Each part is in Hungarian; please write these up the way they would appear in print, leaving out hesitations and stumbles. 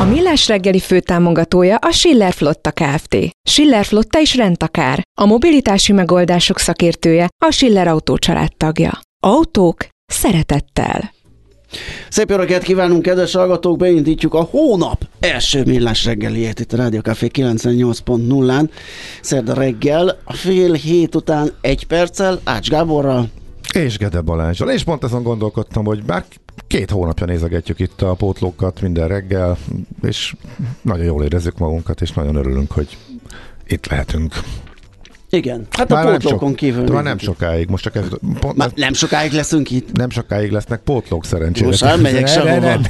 A Millás reggeli főtámogatója a Schiller Flotta Kft. Schiller Flotta is rendtakár. A mobilitási megoldások szakértője, a Schiller Autó családtagja. Autók szeretettel. Szép jó reggelt kívánunk, kedves hallgatók! Beindítjuk a hónap első Millás reggeliét itt a Rádió Café 98.0-án. Szerda reggel, 6:30 után 1 perccel, Ács Gáborral. És Gede Balázsral. És pont ezen gondolkodtam, hogy bár 2 hónapja nézegetjük itt a pótlókat minden reggel, és nagyon jól érezzük magunkat, és nagyon örülünk, hogy itt lehetünk. Igen, hát már a pótlókon kívül. Már nem sokáig, most csak nem sokáig leszünk itt? Nem sokáig lesznek pótlók szerencsére. Most nem megyek sehova. Nem,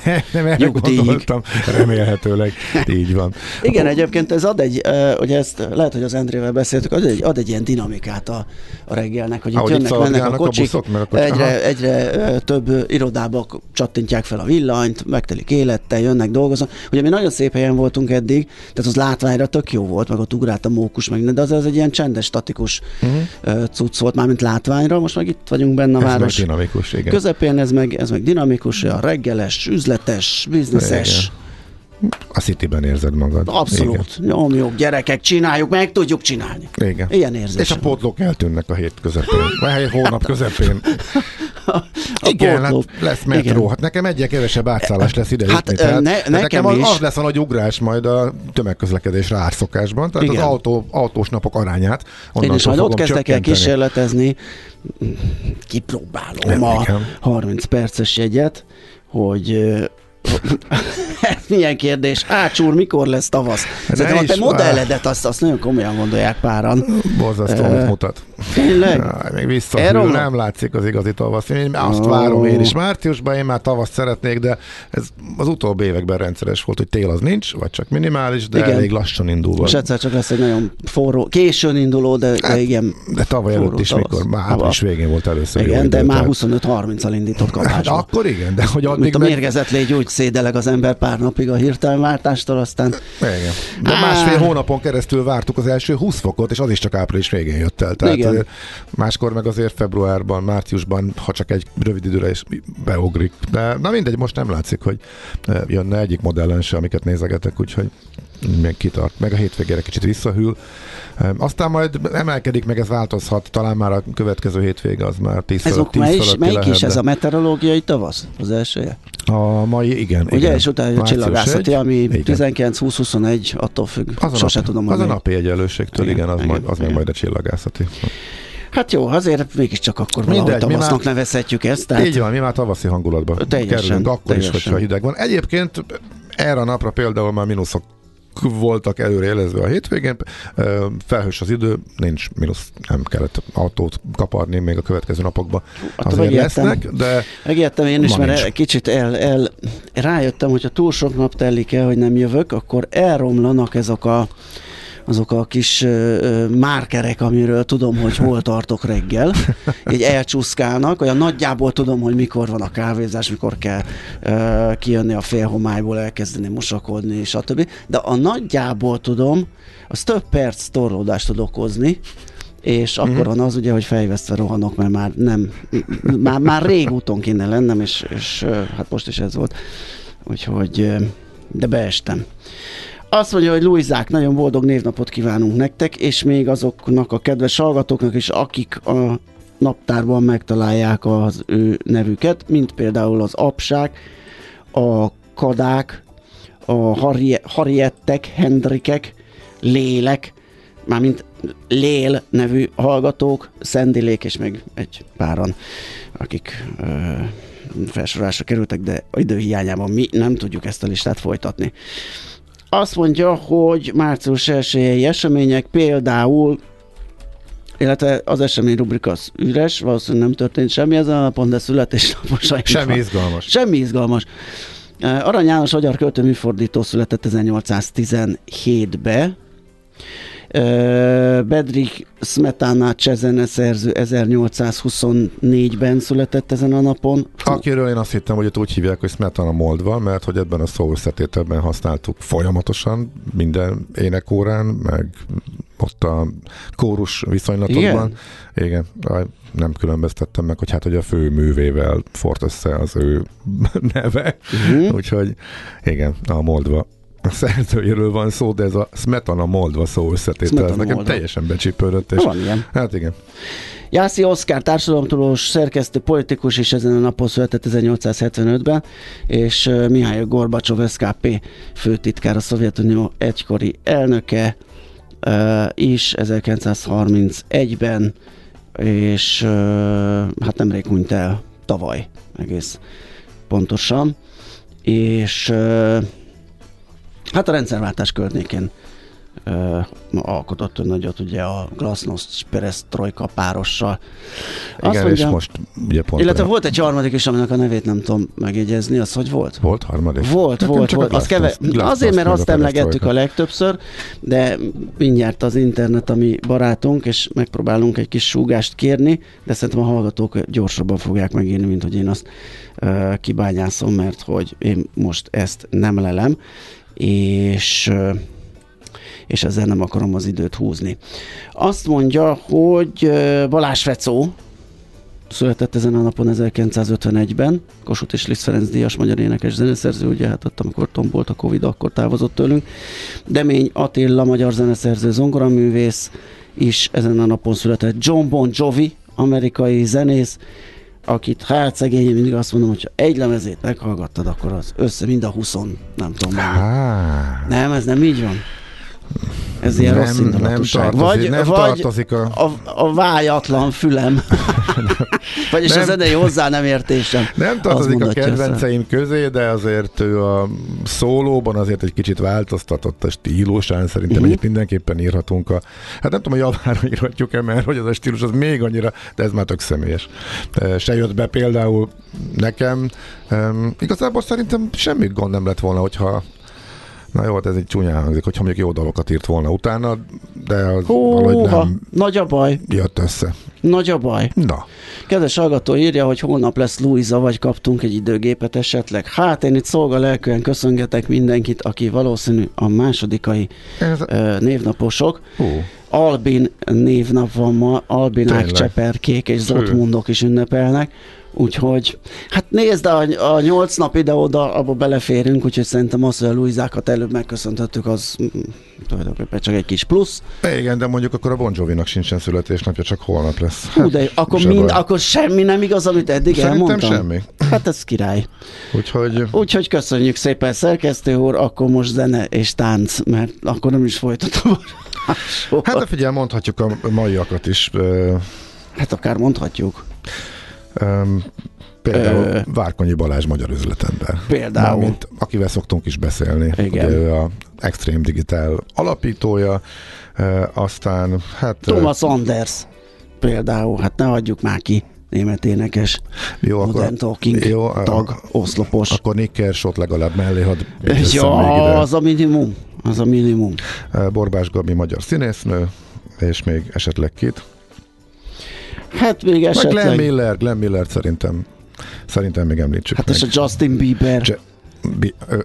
erre gondoltam, remélhetőleg így van. Igen, egyébként ez ad egy, ugye ezt lehet, hogy az Endrével beszéltük, ad egy ilyen dinamikát a reggelnek, hogy itt jönnek-mennek a kocsik, egyre több irodába csattintják fel a villanyt, megtelik élettel, jönnek, dolgoznak. Ugye mi nagyon szép helyen voltunk eddig, tehát az látványra tök jó volt, meg ott ugrált a mókus, meg, de az egy ilyen csendes statikus cucc volt, mármint látványra, most meg itt vagyunk benne a város dinamikus, igen. Közepén, ez meg dinamikus, a reggeles, üzletes, bizniszes. A Cityben érzed magad. Abszolút. Nyomjuk, gyerekek, csináljuk, meg tudjuk csinálni. Igen. Ilyen érzés. És a pótlók eltűnnek a hét közepén, vagy hónap közepén. Igen, hát lesz metró. Igen. Hát nekem egyre kevesebb átszállás lesz ide. Hát, nekem az lesz a nagy ugrás majd a tömegközlekedésre árszokásban. Tehát igen. Az autós napok arányát onnantól fogom csökkenteni. Ott kezdek el kísérletezni. Kipróbálom a 30 perces jegyet, hogy... Milyen kérdés? Ács úr, mikor lesz tavasz? Szerintem a te modelledet azt nagyon komolyan gondolják páran. Borzasztó, mit mutat. Tényleg? Még visszahűl, nem látszik az igazi tavasz. Én azt várom én is márciusban, én már tavaszt szeretnék, de ez az utóbbi években rendszeres volt, hogy tél az nincs, vagy csak minimális, de igen. Elég lassan indul. És egyszer csak lesz egy nagyon forró, későn induló, de hát, igen. De tavaly előtt is, tavasz. Mikor már április végén volt először. Igen, de már 25-30-al indított kapásba. Akkor igen, de hogy addig mint a mérgezett légy úgy szédeleg az ember pár napig a hirtelen vártástól, aztán... Igen. De másfél hónapon keresztül vártuk az első 20 fokot, és az is csak április végén jött el. Tehát igen. Máskor meg azért februárban, márciusban, ha csak egy rövid időre is beugrik. De na mindegy, most nem látszik, hogy jönne egyik modellen se, amiket nézegetek, úgyhogy még kitart. Meg a hétvégére kicsit visszahűl. Aztán majd emelkedik, meg ez változhat. Talán már a következő hétvége az már 10 fölött lehet. Melyik is ez a meteorológiai tavasz? Az elsője? A mai, igen. Ugye, igen. És utána a csillagászati, ami 19-20-21, attól függ. Sose tudom. Az a napi egyenlőségtől, igen, az meg majd a csillagászati. Hát jó, azért mégiscsak akkor valahogy tavasznak nevezhetjük ezt. Tehát... Így van, mi már tavaszi hangulatban kerülünk, akkor is, hogyha hideg van. Egyébként erre a napra például már mínuszok voltak előre jelezve a hétvégén, felhős az idő, nincs mínusz, nem kellett autót kaparni még a következő napokban. Azért lesznek, de megijedtem én is, mert kicsit rájöttem, hogyha túl sok nap telik el, hogy nem jövök, akkor elromlanak azok a kis márkerek, amiről tudom, hogy hol tartok reggel, így elcsúszkálnak, olyan nagyjából tudom, hogy mikor van a kávézás, mikor kell kijönni a félhomályból, elkezdeni mosakodni, stb. De a nagyjából tudom, az több perc torlódást tud okozni, és akkor van az ugye, hogy fejvesztve rohanok, mert már nem, már rég úton kéne lennem, és hát most is ez volt. Úgyhogy, de beestem. Azt mondja, hogy Luizák, nagyon boldog névnapot kívánunk nektek, és még azoknak a kedves hallgatóknak is, akik a naptárban megtalálják az ő nevüket, mint például az Apsák, a Kadák, a Harriettek, Hendrikek, Lélek, mármint Lél nevű hallgatók, Szendilék és még egy páran, akik felsorolásra kerültek, de időhiányában mi nem tudjuk ezt a listát folytatni. Azt mondja, hogy március 1-i események például, illetve az esemény rubrika az üres, valószínűleg nem történt semmi ezen a napon, de születésnaposaim. Semmi izgalmas. Semmi izgalmas. Arany János magyar költőműfordító született 1817-be. Bedrick Smetana csezeneszerző 1824-ben született ezen a napon. Akiről én azt hittem, hogy úgy hívják, hogy Smetana moldva, mert hogy ebben a szóösszetételben használtuk folyamatosan minden énekórán, meg ott a kórus viszonylatokban. Igen, nem különböztettem meg, hogy hát hogy a főművével fort össze az ő neve. Úgyhogy igen, a moldva a szerzőjéről van szó, de ez a Smetana moldva szó összetétel, ez nekem teljesen becsípődött. És... hát igen. Jászi Oszkár, társadalomtudós, szerkesztő, politikus is ezen a napon született 1875-ben, és Mihály Gorbacsov, SZKP főtitkár, a Szovjetunió egykori elnöke is 1931-ben, és hát nemrég hunyt el, tavaly egész pontosan, és hát a rendszerváltás környékén alkotott nagyot ugye a glasnost perestrojka párossal. Azt igen, mondja, és most ugye pont... Illetve olyan... volt egy harmadik is, aminek a nevét nem tudom megjegyezni, az hogy volt? Volt harmadik? Volt. Azért, mert azt emlegettük a legtöbbször, de mindjárt az internet a mi barátunk, és megpróbálunk egy kis súgást kérni, de szerintem a hallgatók gyorsabban fogják megírni, mint hogy én azt kibányászom, mert hogy én most ezt nem lelem, és ezzel nem akarom az időt húzni. Azt mondja, hogy Balázs Fecó született ezen a napon 1951-ben, Kossuth és Liszt Ferenc díjas magyar énekes zeneszerző, ugye hát ott, amikor tombolt a Covid, akkor távozott tőlünk. Demény Attila magyar zeneszerző, zongoraművész is ezen a napon született. John Bon Jovi, amerikai zenész, akit hát szegény, mindig azt mondom, hogyha egy lemezét meghallgattad, akkor az össze mind a 20, nem tudom. Nem, ez nem így van. Ez ilyen rossz indulatosság. Vagy a vájatlan fülem. Vagyis nem, a zenei hozzá nem értésem. Nem tartozik a kedvenceim közé, de azért ő a szólóban azért egy kicsit változtatott a stílusán. Szerintem egyet mindenképpen írhatunk a... Hát nem tudom, hogy javára írhatjuk-e, mert hogy az a stílus az még annyira, de ez már tök személyes. Se jött be például nekem. Igazából szerintem semmi gond nem lett volna, hogyha... Na jó, ez egy csúnyán hangzik, hogyha mondjuk jó dalokat írt volna utána, de az valahogy nem nagy a baj. Jött össze. Nagy a baj. Na. Kedves hallgató írja, hogy holnap lesz Luisa, vagy kaptunk egy időgépet esetleg. Hát én itt szolgalelkűen köszöngetek mindenkit, aki valószínű a másodikai névnaposok. Albin névnap van ma, albinák, cseperkék és zotmundok is ünnepelnek. Úgyhogy, hát nézd, a 8 nap ide-oda, abba beleférünk, úgyhogy szerintem az, hogy a Luizákat előbb megköszöntöttük, az tulajdonképpen csak egy kis plusz. Igen, de mondjuk akkor a Bon Jovinak sincsen születésnapja, csak holnap lesz. Hú, de akkor semmi nem igaz, amit eddig szerintem elmondtam? Semmi. Hát ez király. Úgyhogy köszönjük szépen, szerkesztő úr, akkor most zene és tánc, mert akkor nem is folytatom. Hát de figyelj, mondhatjuk a maiakat is. Hát akár mondhatjuk. Például Várkonyi Balázs magyar üzletember. Például. Mármint, akivel szoktunk is beszélni. Igen. Ugye, a Extreme Digitál alapítója, aztán hát... Thomas Anders például, hát ne hagyjuk már ki, német énekes, jó, modern talking jó, tag, oszlopos. Akkor Nick Kershaw-t legalább mellé hadd. Ja, az a minimum. Az a minimum. Borbás Gabi magyar színésznő, és még esetleg két. Hát még esetleg... Glenn Miller szerintem még említsük. Hát meg. És a Justin Bieber.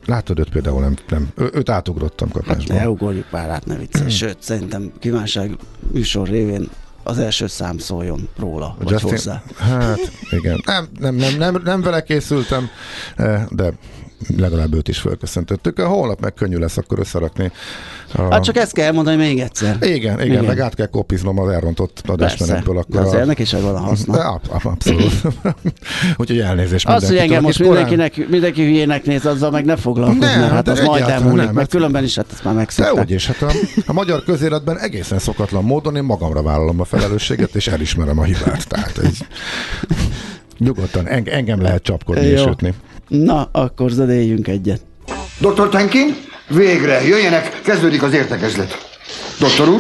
Látod, őt például nem. Őt átugrottam kapásban. Hát ne ugorjuk már át, ne vicces. Sőt, szerintem kívánság műsor révén az első szám szóljon róla, vagy Justin, hozzá. Hát, igen. Nem vele készültem, de legalább őt is fölköszöntöttük. Holnap meg könnyű lesz akkor összerakni. Hát csak ezt kell mondani még egyszer. Igen. Meg át kell kopiznom az elrontott adásmenetből. Persze, akkor de azért ennek is van haszna. Abszolút. Úgyhogy elnézést mindenkitől. Az, hogy engem most mindenki hülyének néz, azzal meg ne foglalkozni. Hát az majd elmúlik, mert különben is hát ezt már megszokták. Dehogyis, hát a magyar közéletben egészen szokatlan módon én magamra vállalom a felelősséget, és elismerem a hibát. Tehát ez... Nyugodtan, engem lehet csapkodni és ütni. Na, akkor zenéljünk egyet. Dr. Tenkin, végre, jöjjenek, kezdődik az értekezlet. Doktor úr?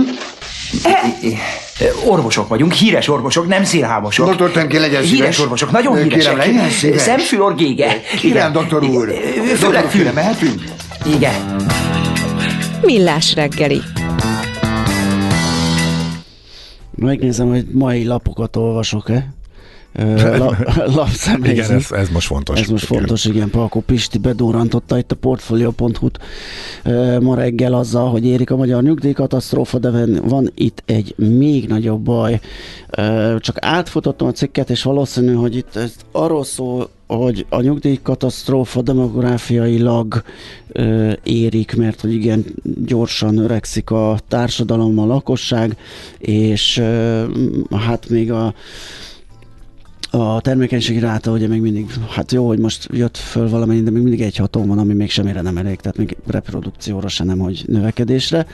Orvosok vagyunk, híres orvosok, nem szélhámosok. Dr. Tenkin, legyen szíves. Híres orvosok, nagyon híresek. Kérem, szíves. Szemfülorgége. Kérem, doktor úr. Főleg fülre mehetünk? Igen. Millás reggeli. Megnézem, hogy mai lapokat olvasok-e. Igen, ez most fontos. Igen. Palko Pisti bedurrantotta itt a portfolio.hu-t ma reggel azzal, hogy érik a magyar nyugdíjkatasztrófa, de van itt egy még nagyobb baj. Csak átfutottam a cikket, és valószínű, hogy itt ez arról szól, hogy a nyugdíjkatasztrófa demográfiailag érik, mert hogy igen, gyorsan öregszik a társadalom, a lakosság, és hát még a termékenységi ráta ugye még mindig, hát jó, hogy most jött föl valamennyi, de még mindig 1/6 van, ami még semmire nem elég, tehát még reprodukcióra se nem, hogy növekedésre.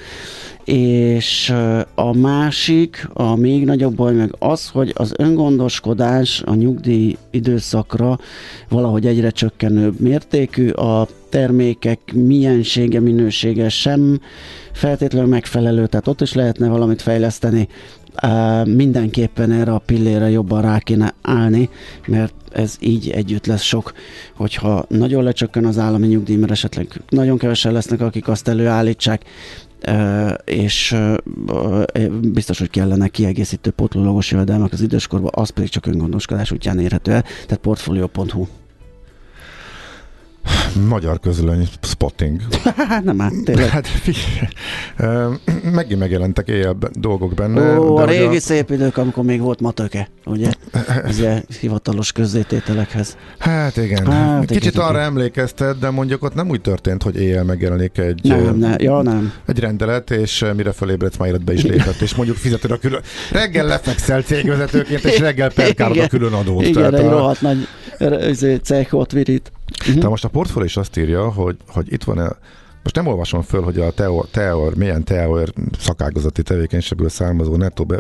És a másik, a még nagyobb baj meg az, hogy az öngondoskodás a nyugdíj időszakra valahogy egyre csökkenőbb mértékű, a termékek miensége, minősége sem feltétlenül megfelelő, tehát ott is lehetne valamit fejleszteni. Mindenképpen erre a pillére jobban rá kéne állni, mert ez így együtt lesz sok, hogyha nagyon lecsökken az állami nyugdíj, mert esetleg nagyon kevesen lesznek, akik azt előállítsák, és biztos, hogy kellene kiegészítő pótlólagos jövedelmek az időskorban, az pedig csak öngondoskodás útján érhető el, tehát portfolio.hu. Magyar közlöny spotting. Nem áll, tényleg. Hát, megint megjelentek éjjel dolgok benne. Ó, a régi szép idők, amikor még volt matöke, ugye? Ugye hivatalos közzétételekhez. Hát igen. Kicsit arra emlékezted, de mondjuk ott nem úgy történt, hogy éjjel megjelenik egy, nem. Egy rendelet, és mire fölébredsz, már életbe is lépett, és mondjuk fizeted a külön... Reggel lefekszel cégvezetőként, és reggel perkálod a külön adót. Igen, egy rohadt nagy cechot virít. Tehát most a portfólió is azt írja, hogy itt van, most nem olvasom föl, hogy a milyen teor szakágazati tevékenységből származó nettó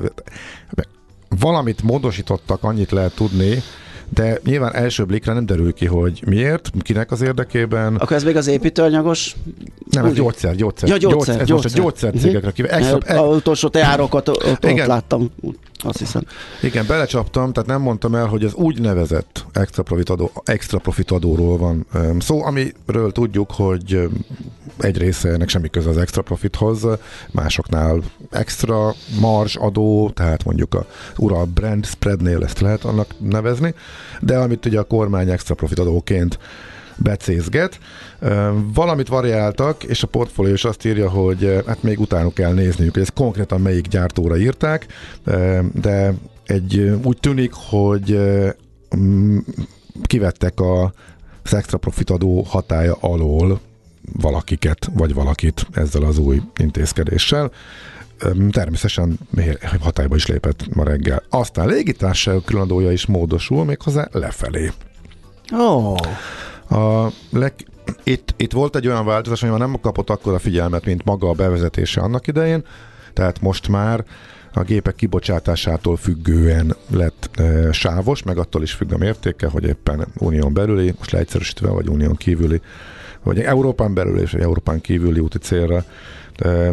valamit módosítottak, annyit lehet tudni, de nyilván első blikre nem derül ki, hogy miért, kinek az érdekében. Akkor ez még az építőanyagos? Nem, ez gyógyszer. Ja, gyógyszer. Most a gyógyszercégekre az utolsó teárokat ott láttam, azt hiszem. Igen, belecsaptam, tehát nem mondtam el, hogy az úgynevezett extra profit adóról van szó, amiről tudjuk, hogy egy része ennek semmi köze az extra profithoz, másoknál extra marzs adó, tehát mondjuk a ura brand spreadnél ezt lehet annak nevezni, de amit ugye a kormány extra profit adóként becézget. Valamit variáltak, és a portfólió is azt írja, hogy hát még utána kell nézniük, hogy ezt konkrétan melyik gyártóra írták, de úgy tűnik, hogy kivettek az extra profit adó hatálya alól valakiket, vagy valakit ezzel az új intézkedéssel. Természetesen hatályba is lépett ma reggel. Aztán légitársaságok különadója is módosul, méghozzá lefelé. Itt volt egy olyan változás, ami már nem kapott akkora figyelmet, mint maga a bevezetése annak idején, tehát most már a gépek kibocsátásától függően lett sávos, meg attól is függ a mértéke, hogy éppen unión belüli, most leegyszerűsítve, vagy unión kívüli, vagy Európán belüli és Európán kívüli úti célra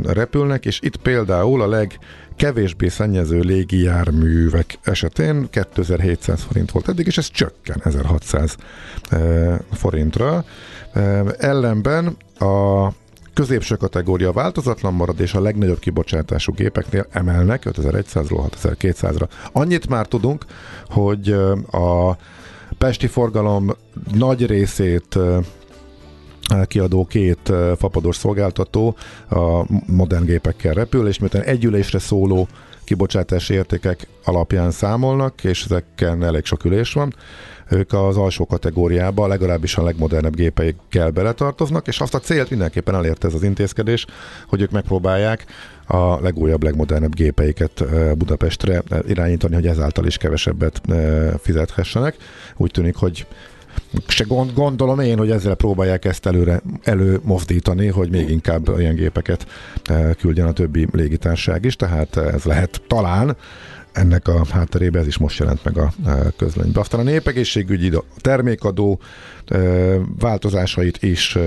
repülnek, és itt például a legkevésbé szennyező légijárművek esetén 2700 forint volt eddig, és ez csökken 1600 forintra. Ellenben a középső kategória változatlan marad, és a legnagyobb kibocsátású gépeknél emelnek 5100-ról 6200-ra. Annyit már tudunk, hogy a pesti forgalom nagy részét kiadó két fapados szolgáltató a modern gépekkel repül, és miután egy ülésre szóló kibocsátási értékek alapján számolnak, és ezeken elég sok ülés van, ők az alsó kategóriába, legalábbis a legmodernebb gépeikkel beletartoznak, és azt a célt mindenképpen elérte ez az intézkedés, hogy ők megpróbálják a legújabb, legmodernebb gépeiket Budapestre irányítani, hogy ezáltal is kevesebbet fizethessenek. Úgy tűnik, hogy se gondolom én, hogy ezzel próbálják ezt előmozdítani, hogy még inkább ilyen gépeket küldjen a többi légitársaság is, tehát ez lehet talán ennek a hátterébe, ez is most jelent meg a közlönybe. Aztán a népegészségügyi termékadó változásait is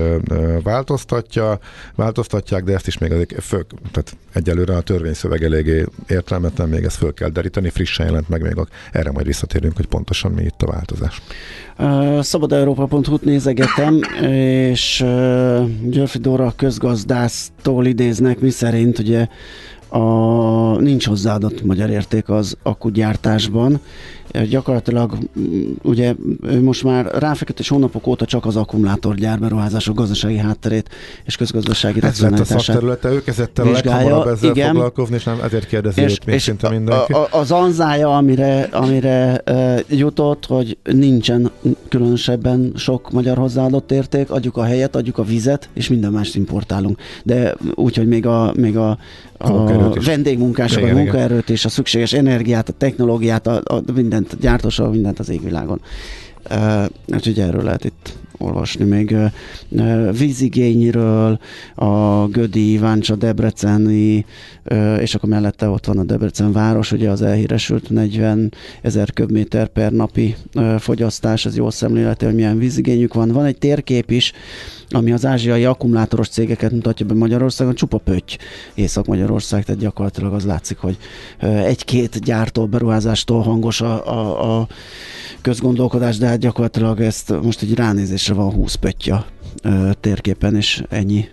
változtatják, de ezt is még tehát egyelőre a törvényszöveg eléggé értelmetlen, még ezt föl kell deríteni, frissen jelent meg még, erre majd visszatérünk, hogy pontosan mi itt a változás. Szabadeuropa.hu-t nézegetem, és Györfi Dóra közgazdásztól idéznek, miszerint ugye nincs hozzáadott magyar érték az akkugyártásban. Gyakorlatilag ugye most már ráfekvés hónapok óta csak az akkumulátorgyár beruházások gazdasági hátterét és közgazdasági racionalitását. Ez lett a szakterülete, ő kezdett el a leghamarabb ezzel foglalkozni, és nem ezért kérdezi őt még szinte mindenki. Az anzája, amire jutott, hogy nincsen különösebben sok magyar hozzáadott érték, adjuk a helyet, adjuk a vizet, és minden mást importálunk. De úgyhogy még a vendégmunkásokat, a munkaerőt és a szükséges energiát, a technológiát, a mindent gyártósal, mindent az égvilágon. Úgyhogy erről lehet itt olvasni még. Vízigényről, a Gödi, Váncsa, Debreceni, és akkor mellette ott van a Debrecen város, ugye az elhíresült 40 000 köbméter per napi fogyasztás, ez jól szemléleti, hogy milyen vízigényük van. Van egy térkép is, ami az ázsiai akkumulátoros cégeket mutatja be Magyarországon, csupa pötty Észak-Magyarország, tehát gyakorlatilag az látszik, hogy egy-két gyártó beruházástól hangos a közgondolkodás, de hát gyakorlatilag ezt most egy ránézésre van 20 pöttya térképen, és ennyi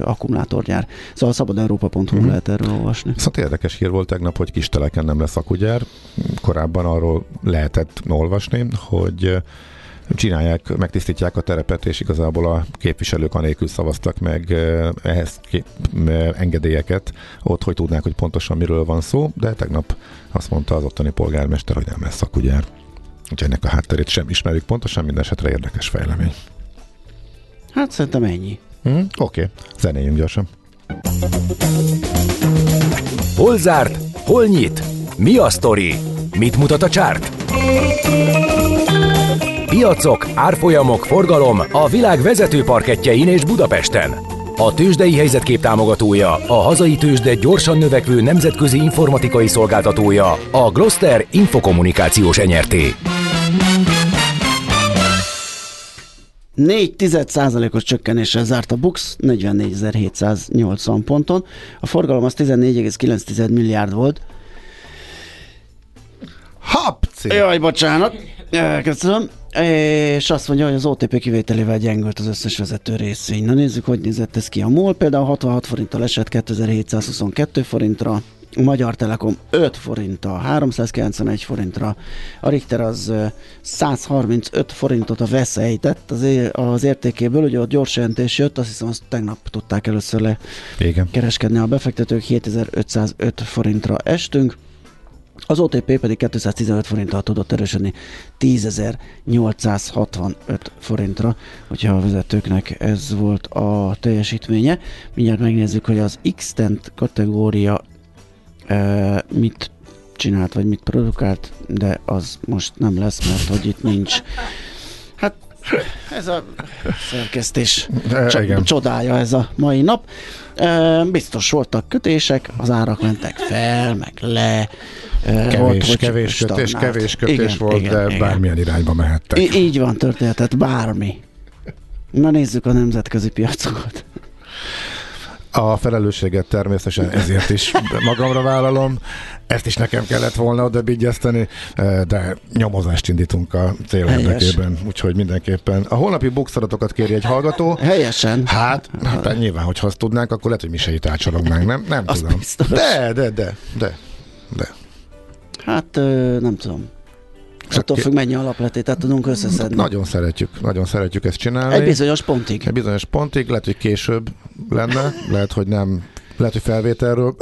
akkumulátorgyár. Szóval szabadeuropa.hu lehet erről olvasni. Szóval érdekes hír volt tegnap, hogy Kisteleken nem lesz akkugyár. Korábban arról lehetett olvasni, hogy csinálják, megtisztítják a terepet, és igazából a képviselők anélkül szavaztak meg ehhez engedélyeket ott, hogy tudnák, hogy pontosan miről van szó, de tegnap azt mondta az ottani polgármester, hogy nem lesz akkugyár. Úgyhogy ennek a hátterét sem ismerjük pontosan, minden esetre érdekes fejlemény. Hát szerintem ennyi. Oké. Zenéljünk gyorsan. Hol zárt? Hol nyit? Mi a sztori? Mit mutat a csárt? Piacok, árfolyamok, forgalom a világ vezető parkettjein és Budapesten. A tőzsdei helyzetkép támogatója, a hazai tőzsde gyorsan növekvő nemzetközi informatikai szolgáltatója, a Gloster Infokommunikációs Nrt. 4,1%-os csökkenéssel zárt a BUX 44.780 ponton. A forgalom az 14,9 milliárd volt. Hapci! Jaj, bocsánat! Köszönöm. És azt mondja, hogy az OTP kivételével gyengült az összes vezető részvény. Na nézzük, hogy nézett ez ki. A MOL például 66 forinttal esett 2722 forintra, a Magyar Telekom 5 forinttal 391 forintra, a Richter az 135 forintot a veszélytett az értékéből, ugye a gyors jelentés jött, azt hiszem azt tegnap tudták először kereskedni a befektetők, 7505 forintra estünk. Az OTP pedig 215 forinttal tudott erősödni 10.865 forintra, hogyha a vezetőknek ez volt a teljesítménye. Mindjárt megnézzük, hogy az X-Tent kategória mit csinált, vagy mit produkált, de az most nem lesz, mert hogy itt nincs. Hát ez a szerkesztés csodája ez a mai nap. Biztos voltak kötések, az árak mentek fel, meg le. Kevés kötés volt, de bármilyen irányba mehettek. Így van, történetet, bármi. Na nézzük a nemzetközi piacokat. A felelősséget természetesen ezért is magamra vállalom. Ezt is nekem kellett volna odabigyezteni, de nyomozást indítunk a cél érdekében, úgyhogy mindenképpen. A holnapi BUX adatokat kéri egy hallgató. Helyesen. Hát nyilván, hogyha azt tudnánk, akkor lehet, hogy mi se itt átsorognánk, nem tudom. De. Hát nem tudom. Attól függ, mennyi alapletétet tudunk összeszedni. Nagyon szeretjük ezt csinálni. Egy bizonyos pontig. Lehet, hogy később lenne, lehet, hogy nem. Lehet, hogy felvételről.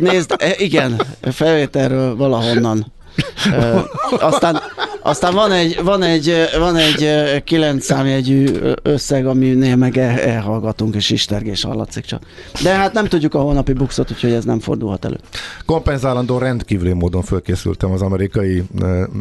Nézd, igen, felvételről valahonnan. Aztán van egy 9 számjegyű összeg, aminél meg elhallgatunk, és istergés hallatszik csak. De hát nem tudjuk a holnapi bukszot, úgyhogy ez nem fordulhat elő. Kompenzálandó rendkívüli módon fölkészültem az amerikai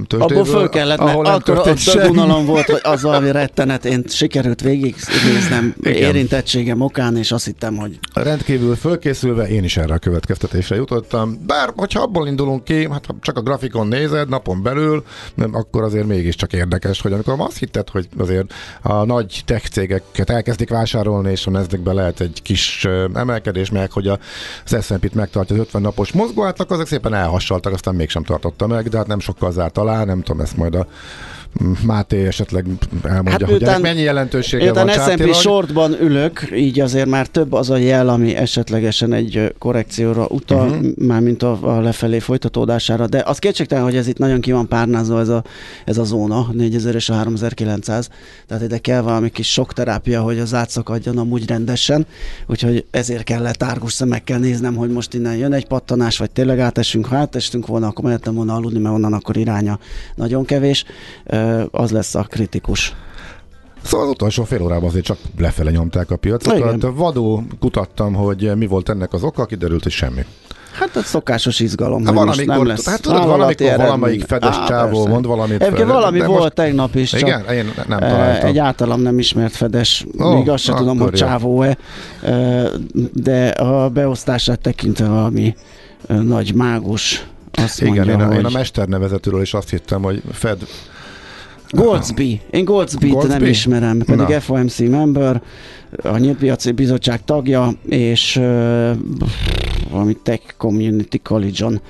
tőzsdéből. Abból föl kellett, mert akkor a dögunalom volt, hogy az valami rettenet, én sikerült végignéznem érintettségem okán, és azt hittem, hogy... Rendkívül fölkészülve én is erre a következtetésre jutottam. Bár, hogyha abból indulunk ki, hát csak a grafikon nézed, napon belül, akkor azért mégiscsak érdekes, hogy amikor azt hitted, hogy azért a nagy tech cégeket elkezdik vásárolni, és ezekbe lehet egy kis emelkedés, meg hogy az S&P-t megtartja az 50 napos mozgóátlak, azok szépen elhassaltak, aztán mégsem tartotta meg, de hát nem sokkal zárt alá, nem tudom, ezt majd a Máté esetleg elmondja, hát hogy ennek mennyi jelentősége van csátilag. S&P shortban ülök, így azért már több az a jel, ami esetlegesen egy korrekcióra utal, mármint a lefelé folytatódására, de az kétségtelen, hogy ez itt nagyon ki van párnázva ez a zóna, 4000 és a 3900, tehát ide kell valami kis sok terápia, hogy az átszakadjon amúgy rendesen, úgyhogy ezért kellett árgus szemekkel néznem, hogy most innen jön egy pattanás, vagy tényleg átesünk, ha átestünk volna, akkor mehettem volna aludni, mert onnan akkor iránya nagyon kevés. Az lesz a kritikus. Szóval az utolsó fél órában azért csak lefele nyomták a piacot. Vadó kutattam, hogy mi volt ennek az oka, kiderült, hogy semmi. Hát ez szokásos izgalom, hogy most nem lesz. Hát tudod, valamelyik fedes csávó mond valamit. Egyébként valami volt most, tegnap is, igen, csak én nem találtam. Egy általam nem ismert fedes, még azt sem tudom, hogy csávó-e, de a beosztását tekintve valami nagy mágus azt mondja, igen, én a mesternevezetőről is azt hittem, hogy Fed... Goldsby. Én Goldsbyt nem ismerem, pedig FOMC member, a Nyílt Piaci Bizottság tagja, és valami Tech Community College-on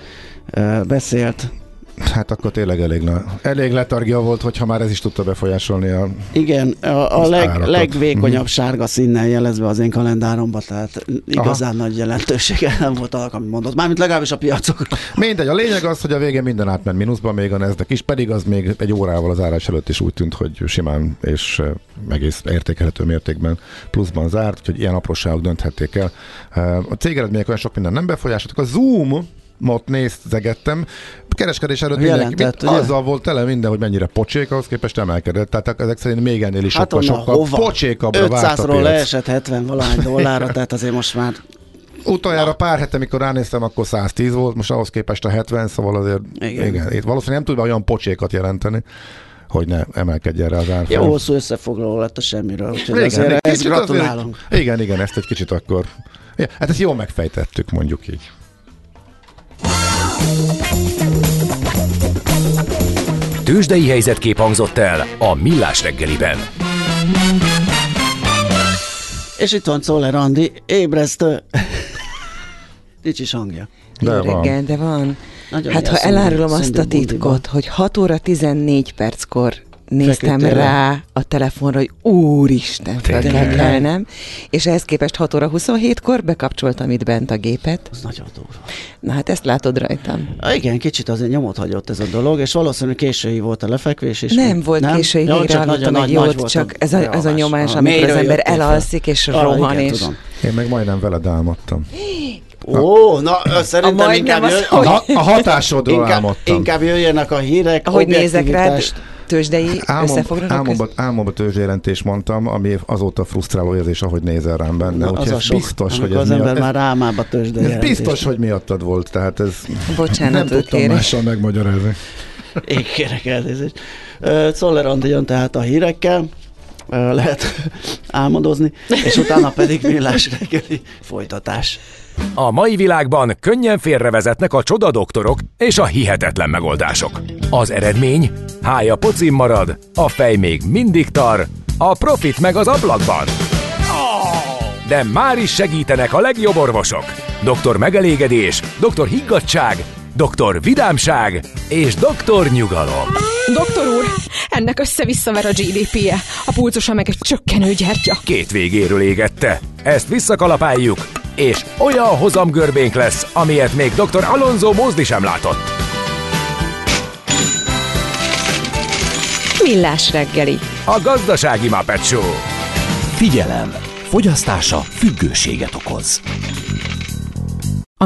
beszélt. Hát akkor tényleg elég letargia volt, hogyha már ez is tudta befolyásolni a... Igen, a legvékonyabb sárga színnel jelezve az én kalendáromba, tehát igazán nagy jelentősége nem volt annak, amit mondott. Mármint legalábbis a piacokra. Mindegy, a lényeg az, hogy a végén minden átment mínuszba, még a Nasdaq is, pedig az még egy órával az árás előtt is úgy tűnt, hogy simán és egész értékelhető mértékben pluszban zárt, úgyhogy ilyen apróságok dönthették el. A cégeredmények olyan sok minden nem befolyásoltak. A Zoom-ot nézegettem, kereskedés előtt mindenki azzal volt tele minden, hogy mennyire pocsék, ahhoz képest emelkedett. Tehát ezek szerint még ennél is sokkal pocsékabbra várt a piac. 500-ról leesett 70 valahány dollárra, tehát azért most már... Utoljára pár hete, amikor ránéztem, akkor 110 volt, most ahhoz képest a 70, szóval azért igen. Itt valószínűleg nem tud olyan pocsékat jelenteni, hogy ne emelkedjen rá az árfolyam. Jó, hosszú összefoglaló lett a semmiről, úgyhogy azért ezt gratulálunk. Igen, ezt egy kicsit akkor... Hát ezt jól megfejtettük, mondjuk így. Tőzsdei helyzetkép hangzott el a Millás reggeliben. És itt van Szóler Andi, ébresztő. Nincs is hangja. De van. Nagyon hát ha elárulom azt a titkot, hogy 6 óra 14 perckor néztem rá a telefonra, hogy úristen, fel kell kelnem, és ehhez képest 6 óra 27-kor bekapcsoltam itt bent a gépet. Az nagyon durva. Na hát ezt látod rajtam. Igen, kicsit azért nyomot hagyott ez a dolog, és valószínűleg késői volt a lefekvés. És nem volt késői, hírra hallottam egy jót, csak ez az a nyomás, amikor az ember elalszik és rohan. Én meg majdnem veled álmodtam. Na szerintem inkább a hatásodról álmodtam. Inkább jöjjenek a hírek, objektivitást. Tőzsdei összefoglalók. Álmomban tőzsdejelentést mondtam, ami azóta frusztráló érzés, ahogy nézel rám benne. Biztos, hogy az ember már álmába tőzsdejelentést. Biztos, hogy miattad volt, tehát ez... Bocsánat, nem tudtam mással megmagyarázni. Én kérek elnézést. Szóler Andi jön tehát a hírekkel, lehet álmodozni, és utána pedig Millás reggeli folytatás. A mai világban könnyen félrevezetnek a csodadoktorok és a hihetetlen megoldások. Az eredmény? Hája pocim marad, a fej még mindig tar, a profit meg az ablakban. De már is segítenek a legjobb orvosok. Doktor megelégedés, doktor higgadtság, doktor vidámság és doktor nyugalom. Doktor úr, ennek össze-visszaver a GDP-je, a pulzusa meg egy csökkenő gyertya. Két végéről égette. Ezt visszakalapáljuk, és olyan hozamgörbénk lesz, amilyet még dr. Alonso Mózdi sem látott. Millás reggeli. A gazdasági Muppet Show. Figyelem! Fogyasztása függőséget okoz. A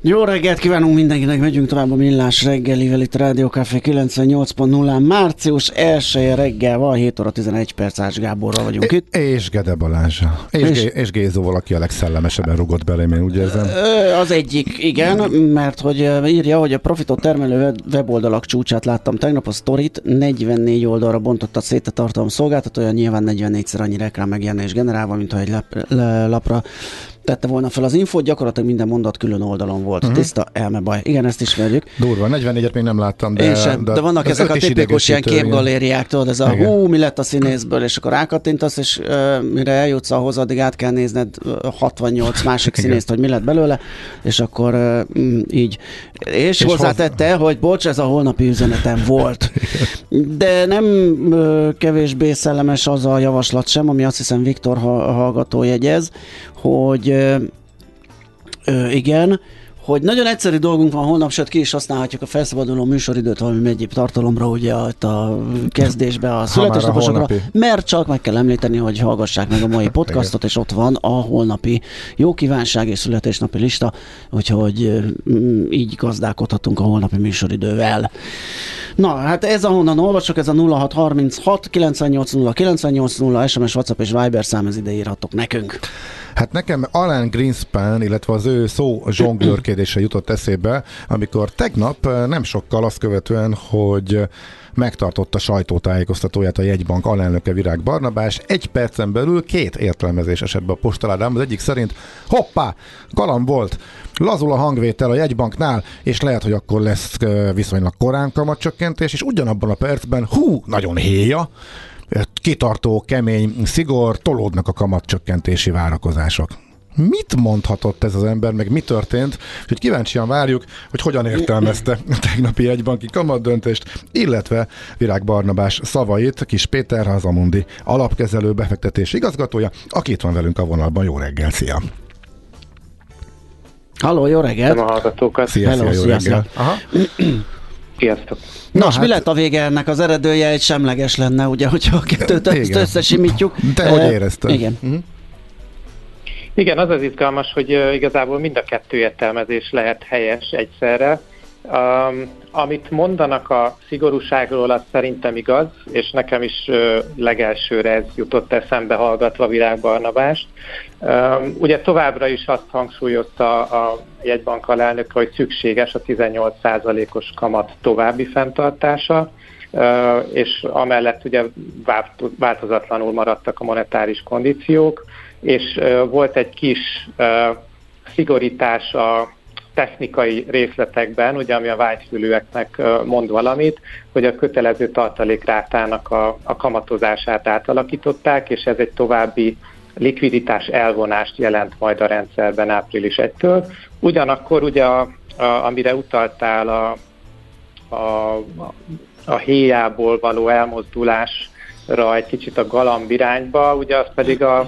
Jó reggelt kívánunk mindenkinek, megyünk tovább a Millás reggelivel itt a Rádió Café 98.0-án. Március 1-e reggel van, 7 óra 11 perc, Ács Gáborral vagyunk itt. És Gede Balázsa. És Gézóval, aki a legszellemesebben rugott belém, én úgy érzem. Az egyik, igen, mert hogy írja, hogy a profitot termelő weboldalak csúcsát láttam tegnap, a sztorit 44 oldalra bontotta szét a tartalom szolgáltatója, nyilván 44-szer annyi reklám megjelenés generálva, mintha egy lapra tette volna fel az infót, gyakorlatilag minden mondat külön oldalon volt. Tiszta elmebaj. Igen, ezt ismerjük. Durva, 44-et még nem láttam, de... Én sem, de vannak ezek a tipikus ilyen képgalériáktól, ez a hú, mi lett a színészből, és akkor rákattintasz, és mire eljutsz ahhoz, addig át kell nézned 68 másik színészt, hogy mi lett belőle, és akkor így. És hozzátette, hogy bocs, ez a holnapi üzenetem volt. De nem kevésbé szellemes az a javaslat sem, ami azt hiszem Viktor hallgató jegyez, hogy igen, hogy nagyon egyszerű dolgunk van holnap, sőt ki is használhatjuk a felszabaduló műsoridőt valami egyéb tartalomra, ugye a kezdésbe a születésnaposokra, mert csak meg kell említeni, hogy hallgassák meg a mai podcastot, és ott van a holnapi jó kívánság és születésnapi lista, úgyhogy így gazdálkodhatunk a holnapi műsoridővel. Na, hát ez ahonnan olvasok, ez a 0636 980 980 SMS, WhatsApp és Viber szám, ez ide írhatok nekünk. Hát nekem Alan Greenspan, illetve az ő szó zsonglőrkédése jutott eszébe, amikor tegnap nem sokkal azt követően, hogy megtartotta sajtótájékoztatóját a jegybank alelnöke Virág Barnabás, egy percen belül két értelmezés esett be a postaládám, az egyik szerint hoppá, galamb volt, lazul a hangvétel a jegybanknál, és lehet, hogy akkor lesz viszonylag korán kamatcsökkentés, és ugyanabban a percben hú, nagyon héja, kitartó, kemény szigor, tolódnak a kamatcsökkentési várakozások. Mit mondhatott ez az ember, meg mi történt? Úgyhogy kíváncsian várjuk, hogy hogyan értelmezte a tegnapi jegybanki kamatdöntést, illetve Virág Barnabás szavait, Kis Péter, Hazamundi alapkezelő befektetési igazgatója, aki itt van velünk a vonalban. Jó reggel, szia! Halló, jó reggel! Szia, hello, jó reggel! Aha. Sziasztok! Nos, hát, mi lett a vége ennek? Az eredője egy semleges lenne, ugye, hogyha a kettőt összesimítjuk. Te hogy érezted? Igen. Mm-hmm. Igen, az az izgalmas, hogy igazából mind a kettő értelmezés lehet helyes egyszerre. Amit mondanak a szigorúságról, az szerintem igaz, és nekem is legelsőre ez jutott eszembe hallgatva Virág Barnabást. Ugye továbbra is azt hangsúlyozta a jegybank alelnöke, hogy szükséges a 18%-os kamat további fenntartása, és amellett ugye változatlanul maradtak a monetáris kondíciók, és volt egy kis szigorítás a technikai részletekben, ugye, ami a vágyfülőeknek mond valamit, hogy a kötelező tartalékrátának a kamatozását átalakították, és ez egy további likviditás elvonást jelent majd a rendszerben április 1-től. Ugyanakkor ugye, amire utaltál a héjából való elmozdulásra egy kicsit a galamb irányba, ugye az pedig a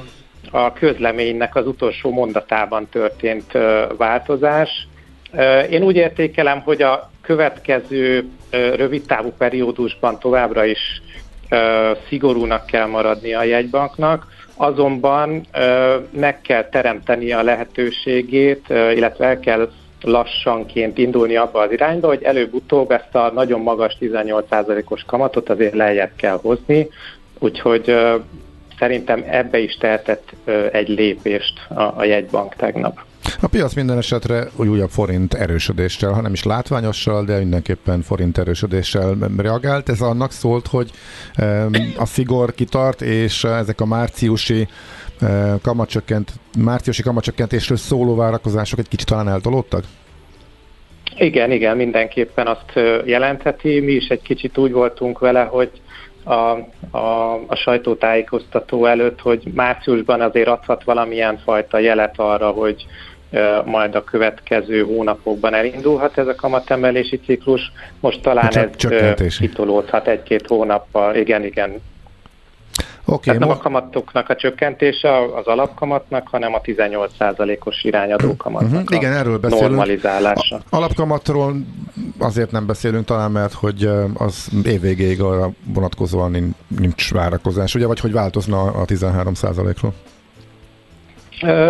közleménynek az utolsó mondatában történt változás. Én úgy értékelem, hogy a következő rövidtávú periódusban továbbra is szigorúnak kell maradni a jegybanknak, azonban meg kell teremteni a lehetőségét, illetve el kell lassanként indulni abba az irányba, hogy előbb-utóbb ezt a nagyon magas 18%-os kamatot azért lejjebb kell hozni, úgyhogy szerintem ebbe is tehetett egy lépést a jegybank tegnap. A piac minden esetre újabb forint erősödéssel, hanem is látványossal, de mindenképpen forint erősödéssel reagált. Ez annak szólt, hogy a szigor kitart, és ezek a márciusi kamatcsökkentésről szóló várakozások egy kicsit talán eltolódtak? Igen, mindenképpen azt jelentheti. Mi is egy kicsit úgy voltunk vele, hogy a sajtótájékoztató előtt, hogy márciusban azért adhat valamilyen fajta jelet arra, hogy majd a következő hónapokban elindulhat ez a kamatemelési ciklus. Most talán ez kitolódhat egy-két hónappal. Igen. Okay, tehát nem a kamatoknak a csökkentése az alapkamatnak, hanem a 18%-os irányadó kamatnak igen, erről beszélünk. Normalizálása. Alapkamatról azért nem beszélünk talán, mert hogy az évvégéig arra vonatkozóan nincs várakozás, ugye? Vagy hogy változna a 13%-ról?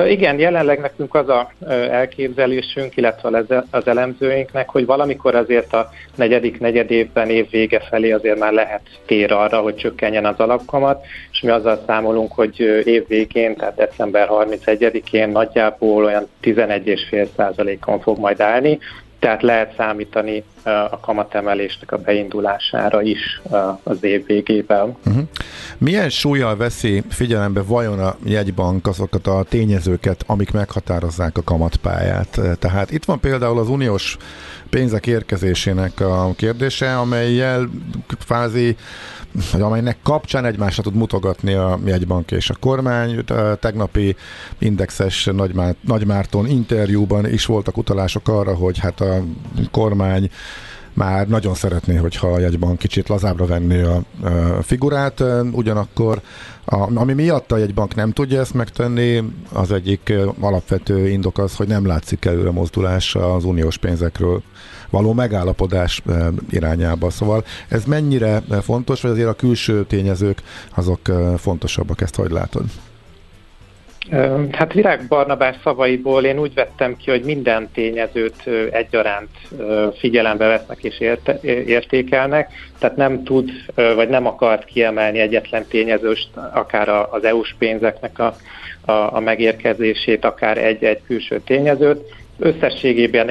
Igen, jelenleg nekünk az a elképzelésünk, illetve az elemzőinknek, hogy valamikor azért a negyedik évben év vége felé azért már lehet tér arra, hogy csökkenjen az alapkamat, és mi azzal számolunk, hogy év végén, tehát december 31-én nagyjából olyan 11,5%-on fog majd állni, tehát lehet számítani a kamatemelésnek a beindulására is az év végében. Uh-huh. Milyen súllyal veszi figyelembe vajon a jegybank azokat a tényezőket, amik meghatározzák a kamatpályát? Tehát itt van például az uniós pénzek érkezésének a kérdése, amelynek kapcsán egymásra tud mutogatni a jegybank és a kormány. Tegnapi indexes Nagymárton interjúban is voltak utalások arra, hogy hát a kormány már nagyon szeretné, hogyha a jegybank kicsit lazábbra venné a figurát, ugyanakkor ami miatt a jegybank nem tudja ezt megtenni, az egyik alapvető indok az, hogy nem látszik előre mozdulás az uniós pénzekről való megállapodás irányába. Szóval ez mennyire fontos, vagy azért a külső tényezők azok fontosabbak, ezt hogy látod? Hát Virág Barnabás szavaiból én úgy vettem ki, hogy minden tényezőt egyaránt figyelembe vesznek és értékelnek, tehát nem tud, vagy nem akart kiemelni egyetlen tényezőst, akár az EU-s pénzeknek a megérkezését, akár egy külső tényezőt. Összességében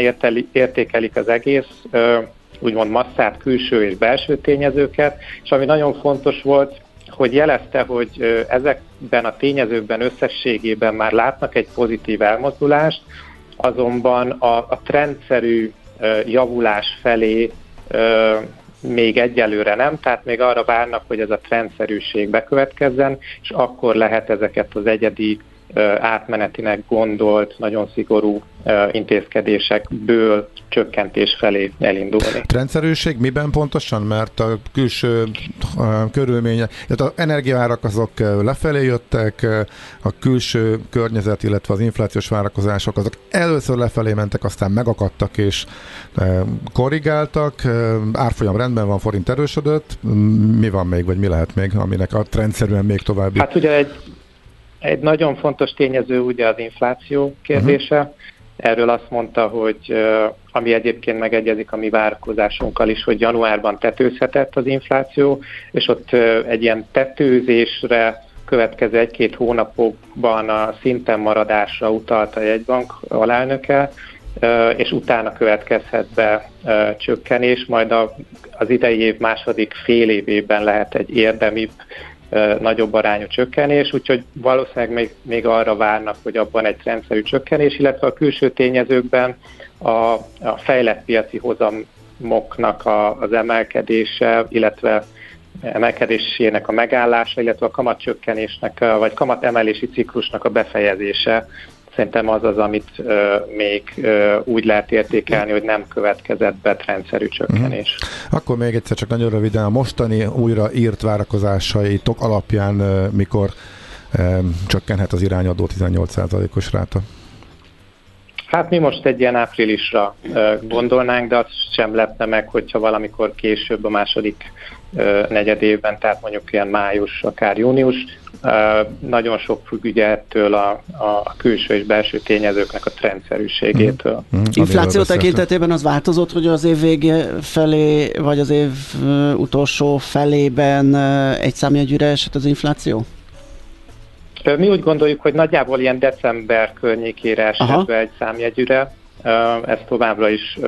értékelik az egész, úgymond masszát, külső és belső tényezőket, és ami nagyon fontos volt, hogy jelezte, hogy ezekben a tényezőkben összességében már látnak egy pozitív elmozdulást, azonban a trendszerű javulás felé még egyelőre nem, tehát még arra várnak, hogy ez a trendszerűség bekövetkezzen, és akkor lehet ezeket az egyedi átmenetinek gondolt, nagyon szigorú intézkedésekből csökkentés felé elindulni. Trendszerűség miben pontosan? Mert a külső körülmények, az energiaárak azok lefelé jöttek, a külső környezet, illetve az inflációs várakozások azok először lefelé mentek, aztán megakadtak és korrigáltak, árfolyam rendben van, forint erősödött, mi van még, vagy mi lehet még, aminek a trendszerűen még további... Hát ugye egy nagyon fontos tényező ugye az infláció kérdése. Uh-huh. Erről azt mondta, hogy ami egyébként megegyezik a mi várakozásunkkal is, hogy januárban tetőzhetett az infláció, és ott egy ilyen tetőzésre következő egy-két hónapokban a szinten maradásra utalt a jegybank alelnöke, és utána következhet be csökkenés, majd az idei év második fél évében lehet egy érdemibb, nagyobb arányú csökkenés, úgyhogy valószínűleg még arra várnak, hogy abban egy rendszerű csökkenés, illetve a külső tényezőkben a fejlett piaci hozamoknak az emelkedése, illetve emelkedésének a megállása, illetve a kamatcsökkenésnek, vagy kamatemelési ciklusnak a befejezése. Szerintem az az, amit még úgy lehet értékelni, hogy nem következett be trendszerű csökkenés. Akkor még egyszer csak nagyon röviden a mostani újra írt várakozásaitok alapján mikor csökkenhet az irányadó 18%-os ráta? Hát mi most egy ilyen áprilisra gondolnánk, de azt sem lepne meg, hogyha valamikor később a második negyed évben, tehát mondjuk ilyen május, akár június. Nagyon sok függ ugye ettől a külső és belső tényezőknek a trendszerűségétől. Infláció tekintetében az változott, hogy az év vége felé, vagy az év utolsó felében egy számjegyűre esett az infláció? Mi úgy gondoljuk, hogy nagyjából ilyen december környékére esett be egy számjegyűre, ezt továbbra is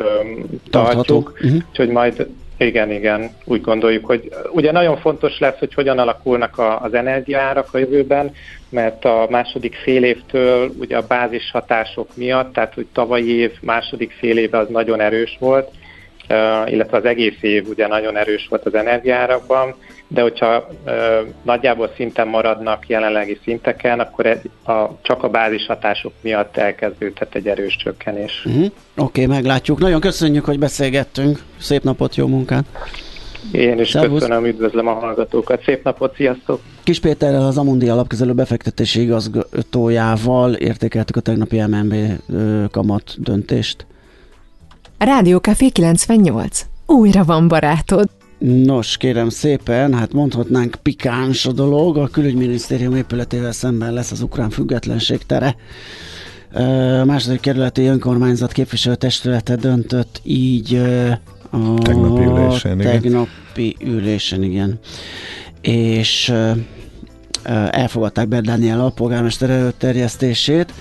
tartjuk, úgyhogy majd igen, úgy gondoljuk, hogy ugye nagyon fontos lesz, hogy hogyan alakulnak az energiaárak a jövőben, mert a második fél évtől ugye a bázis hatások miatt, tehát hogy tavalyi év második fél éve az nagyon erős volt, illetve az egész év ugye nagyon erős volt az energiaárakban, de hogyha nagyjából szinten maradnak jelenlegi szinteken, akkor csak a bázis hatások miatt elkezdődhet egy erős csökkenés. Oké, meglátjuk. Nagyon köszönjük, hogy beszélgettünk. Szép napot, jó munkát! Én is köszönöm, üdvözlöm a hallgatókat. Szép napot, sziasztok! Kis Péterrel, az Amundi Alapkezelő befektetési igazgatójával értékeltük a tegnapi MNB kamat döntést. Rádió Café 98. Újra van barátod! Nos, kérem szépen, hát mondhatnánk pikáns a dolog, a külügyminisztérium épületével szemben lesz az ukrán függetlenség tere. A második kerületi önkormányzat képviselőtestülete döntött így a tegnapi ülésen, igen. És elfogadták Berdániel alpolgármester előterjesztését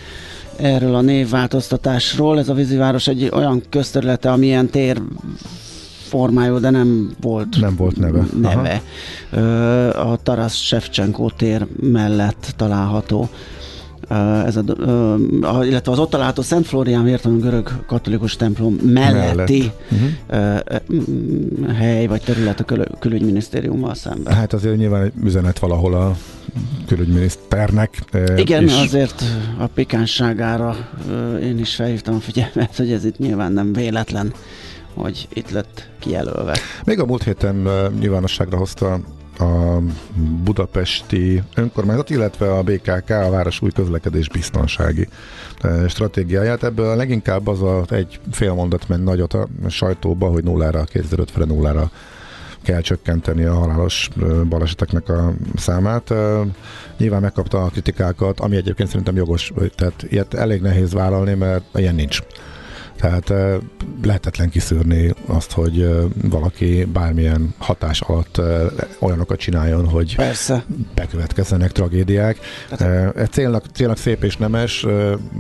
erről a névváltoztatásról. Ez a víziváros egy olyan közterülete, amilyen tér formájú, de nem volt neve. A Taras Shevchenko tér mellett található. Ez illetve az ott található Szent Flórián vértanú görög katolikus templom melletti hely vagy terület a külügyminisztériummal szemben. Hát azért nyilván egy üzenet valahol a külügyminiszternek. Igen, is. Azért a pikánságára én is felhívtam a figyelmet, hogy ez itt nyilván nem véletlen, hogy itt lett kijelölve. Még a múlt héten nyilvánosságra hozta a budapesti önkormányzat, illetve a BKK a város új közlekedés biztonsági stratégiáját. Ebből leginkább az a egy fél mondat ment nagyot a sajtóba, hogy 0-ra kell csökkenteni a halálos baleseteknek a számát. Nyilván megkapta a kritikákat, ami egyébként szerintem jogos, tehát ilyet elég nehéz vállalni, mert ilyen nincs. Tehát lehetetlen kiszűrni azt, hogy valaki bármilyen hatás alatt olyanokat csináljon, hogy persze bekövetkezzenek tragédiák. Célnak szép és nemes,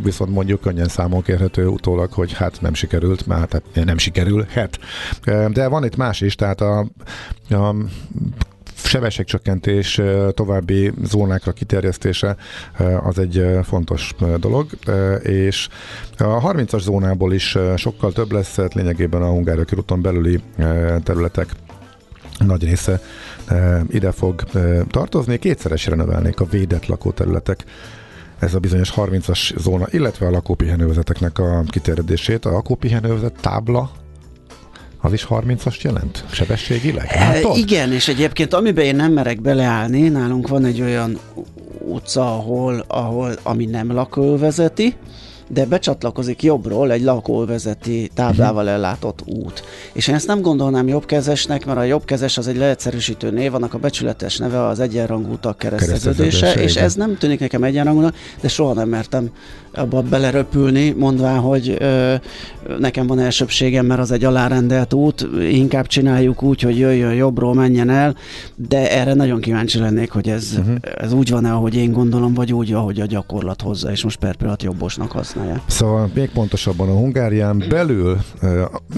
viszont mondjuk könnyen számon kérhető utólag, hogy hát nem sikerült, már hát nem sikerülhet. De van itt más is, tehát a sebességcsökkentés további zónákra kiterjesztése az egy fontos dolog, és a 30-as zónából is sokkal több lesz, lényegében a Hungária körúton belüli területek nagy része ide fog tartozni, kétszeresre növelnék a védett lakóterületek, ez a bizonyos 30-as zóna, illetve a lakópihenővezeteknek a kiterjedését, a lakópihenővezet tábla, az is 30-ast jelent? Sebességileg? Igen, és egyébként amiben én nem merek beleállni, nálunk van egy olyan utca, ahol ami nem lakóövezeti, de becsatlakozik jobbról egy lakóövezeti táblával ellátott út. És én ezt nem gondolnám jobbkezesnek, mert a jobbkezes az egy leegyszerűsítő név, annak a becsületes neve az egyenrangú utak kereszteződése, és ez nem tűnik nekem egyenrangúnak, de soha nem mertem abba beleröpülni, mondván, hogy nekem van elsőbségem, mert az egy alárendelt út, inkább csináljuk úgy, hogy jöjjön jobbról, menjen el, de erre nagyon kíváncsi lennék, hogy ez úgy van-e, ahogy én gondolom, vagy úgy, ahogy a gyakorlat hozza, és most per pillanat jobbosnak használja. Szóval még pontosabban a Hungárián belül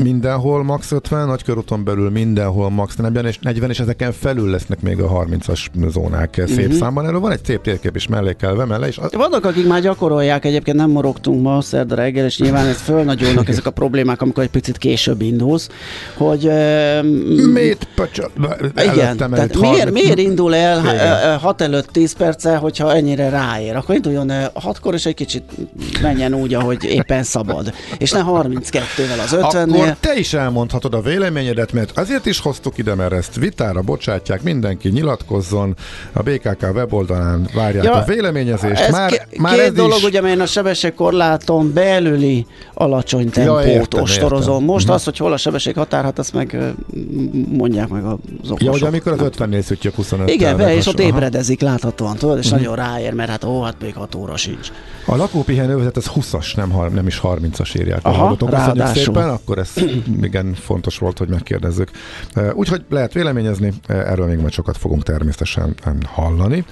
mindenhol max 50, Nagykörúton belül mindenhol max 40, és ezeken felül lesznek még a 30-as zónák szép számban. Erről van egy szép térkép is mellékelve, és vannak, akik már gyakorolják egyébként. Nem morogtunk ma szerda reggel, és nyilván ez fölnagyolnak ezek a problémák, amikor egy picit később indulsz, hogy... Miért miért indul el 6 előtt 10 perccel, hogyha ennyire ráér? Akkor induljon 6-kor, és egy kicsit menjen úgy, ahogy éppen szabad. És ne 32-vel az 50-nél. Akkor te is elmondhatod a véleményedet, mert azért is hoztuk ide, mert ezt vitára bocsátják, mindenki nyilatkozzon, a BKK weboldalán várják a véleményezést. Már két dolog, ugye, mert a sebességkorláton belüli alacsony tempót ostorozom. Most az, hogy hol a sebesség határ, hát azt meg mondják meg az okosok. Ja, hogy amikor az 50-nél szütjük 25-tel. Igen, és ott ébredezik láthatóan, tudod, és nagyon ráér, mert hát még 6 óra sincs. A lakópihenővezet az 20-as, nem is 30-as írják. Aha, ráadásul. Köszönjük szépen, akkor ez igen fontos volt, hogy megkérdezzük. Úgyhogy lehet véleményezni, erről még majd sokat fogunk természetesen hallani.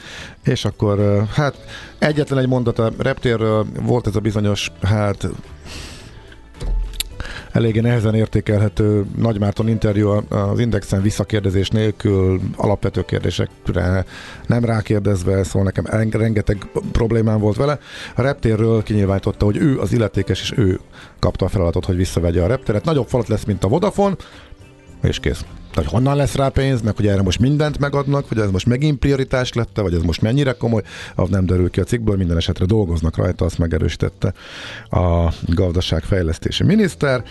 És akkor, hát egyetlen egy mondat a reptérről, volt ez a bizonyos, hát eléggé nehezen értékelhető Nagymárton interjú az Indexen visszakérdezés nélkül, alapvető kérdésekre nem rákérdezve, szóval nekem rengeteg problémám volt vele. A reptérről kinyilvánította, hogy ő az illetékes, és ő kapta a feladatot, hogy visszavegye a repteret. Nagyobb falat lesz, mint a Vodafone, és kész. hogy honnan lesz rá pénz, meg hogy erre most mindent megadnak, hogy ez most megint prioritás lett, vagy ez most mennyire komoly, az nem derül ki a cikkből, minden esetre dolgoznak rajta, azt megerősítette a gazdaságfejlesztési miniszter,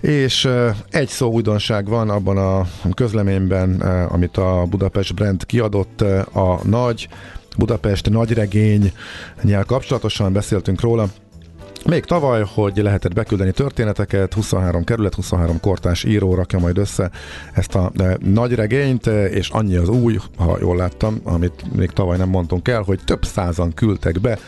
és egy szó újdonság van abban a közleményben, amit a Budapest Brand kiadott, a nagy Budapest nagyregénnyel kapcsolatosan beszéltünk róla, még tavaly, hogy lehetett beküldeni történeteket, 23 kerület, 23 kortárs író rakja majd össze ezt a nagy regényt, és annyi az új, ha jól láttam, amit még tavaly nem mondtunk el, hogy több százan küldtek be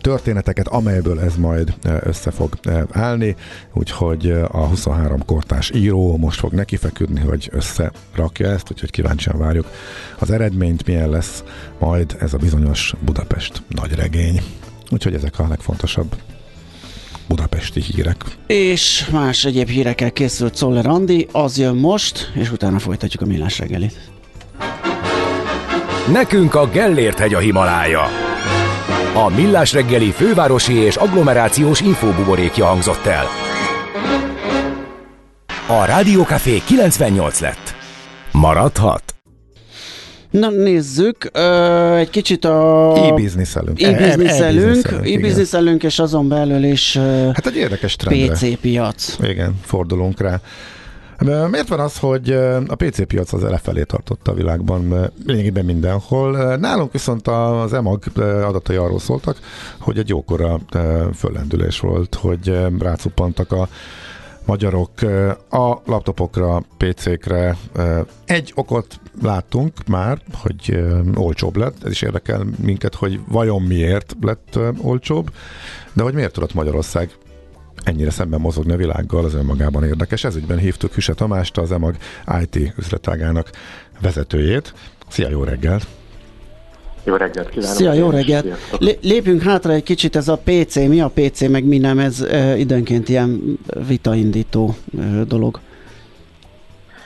történeteket, amelyből ez majd össze fog állni, úgyhogy a 23 kortárs író most fog nekifeküdni, hogy összerakja ezt, úgyhogy kíváncsian várjuk az eredményt, milyen lesz majd ez a bizonyos Budapest nagyregény. Úgyhogy ezek a legfontosabb budapesti hírek. És más egyéb hírekkel készült Szóler Andi, az jön most, és utána folytatjuk a Millás reggelit. Nekünk a Gellért hegy a Himalája. A Millás reggeli fővárosi és agglomerációs infóbuborékja hangzott el. A Rádió Café 98 lett. Maradhat. Na nézzük, egy kicsit a... E-bizniszelünk, és azon belül is hát egy érdekes trendre. PC piac. Igen, fordulunk rá. Miért van az, hogy a PC piac az lefelé tartott a világban, lényegében mindenhol. Nálunk viszont az EMAG adatai arról szóltak, hogy egy jókora föllendülés volt, hogy rácuppantak a magyarok a laptopokra, PC-kre. Egy okot láttunk már, hogy olcsóbb lett, ez is érdekel minket, hogy vajon miért lett olcsóbb, de hogy miért tudott Magyarország ennyire szemben mozogni a világgal, az önmagában érdekes. Ezügyben hívtuk Hüse Tamást, az EMAG IT üzletágának vezetőjét. Szia, jó reggelt! Jó reggelt kívánok! Szia, jó reggelt! Lépjünk hátra egy kicsit, ez a PC, mi a PC, meg mi nem, ez időnként ilyen vitaindító dolog.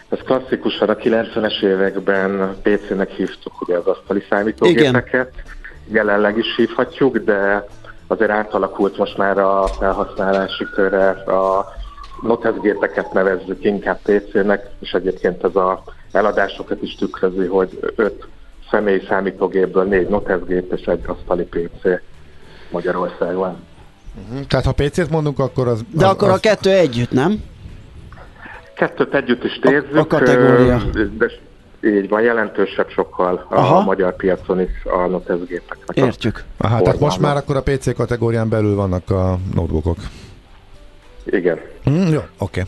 Ez klasszikusan a 90-es években PC-nek hívtuk ugye az asztali számítógépeket, jelenleg is hívhatjuk, de azért átalakult most már a felhasználási körre, a noteszgépeket nevezzük inkább PC-nek, és egyébként ez az eladásokat is tükrözi, hogy 5 személyi számítógépből 4 noteszgép és egy asztali PC Magyarországon. Tehát ha PC-t mondunk, akkor az... De az, akkor a kettő együtt, nem? Kettőt együtt is nézzük. A kategória. De így van, jelentősebb sokkal a magyar piacon is a noteszgépeknek. Értjük. Aha, tehát most már akkor a PC kategórián belül vannak a notebookok. Igen. Jó, oké.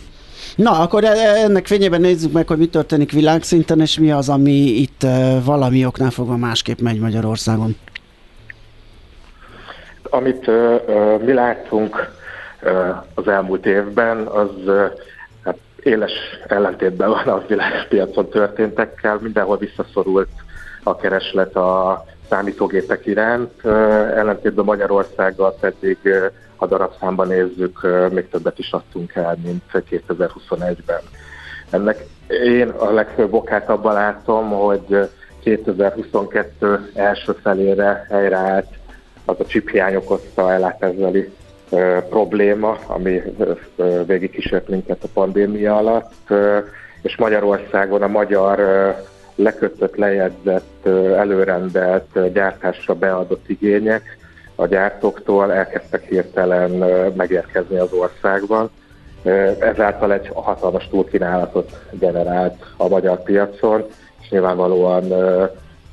Na, akkor ennek fényében nézzük meg, hogy mi történik világszinten, és mi az, ami itt valami oknál fogva másképp megy Magyarországon. Amit mi láttunk az elmúlt évben, az hát éles ellentétben van a világpiacon történtekkel, mindenhol visszaszorult a kereslet a számítógépek iránt, ellentétben Magyarországgal pedig a darabszámban nézzük, még többet is adtunk el, mint 2021-ben. Ennek én a legfőbb okát abban látom, hogy 2022 első felére helyreállt az a chiphiány okozta ellátásbeli probléma, ami végigkísért minket a pandémia alatt, és Magyarországon a magyar lekötött, lejegyzett, előrendelt, gyártásra beadott igények a gyártóktól elkezdtek hirtelen megérkezni az országban. Ezáltal egy hatalmas túlkínálatot generált a magyar piacon, és nyilvánvalóan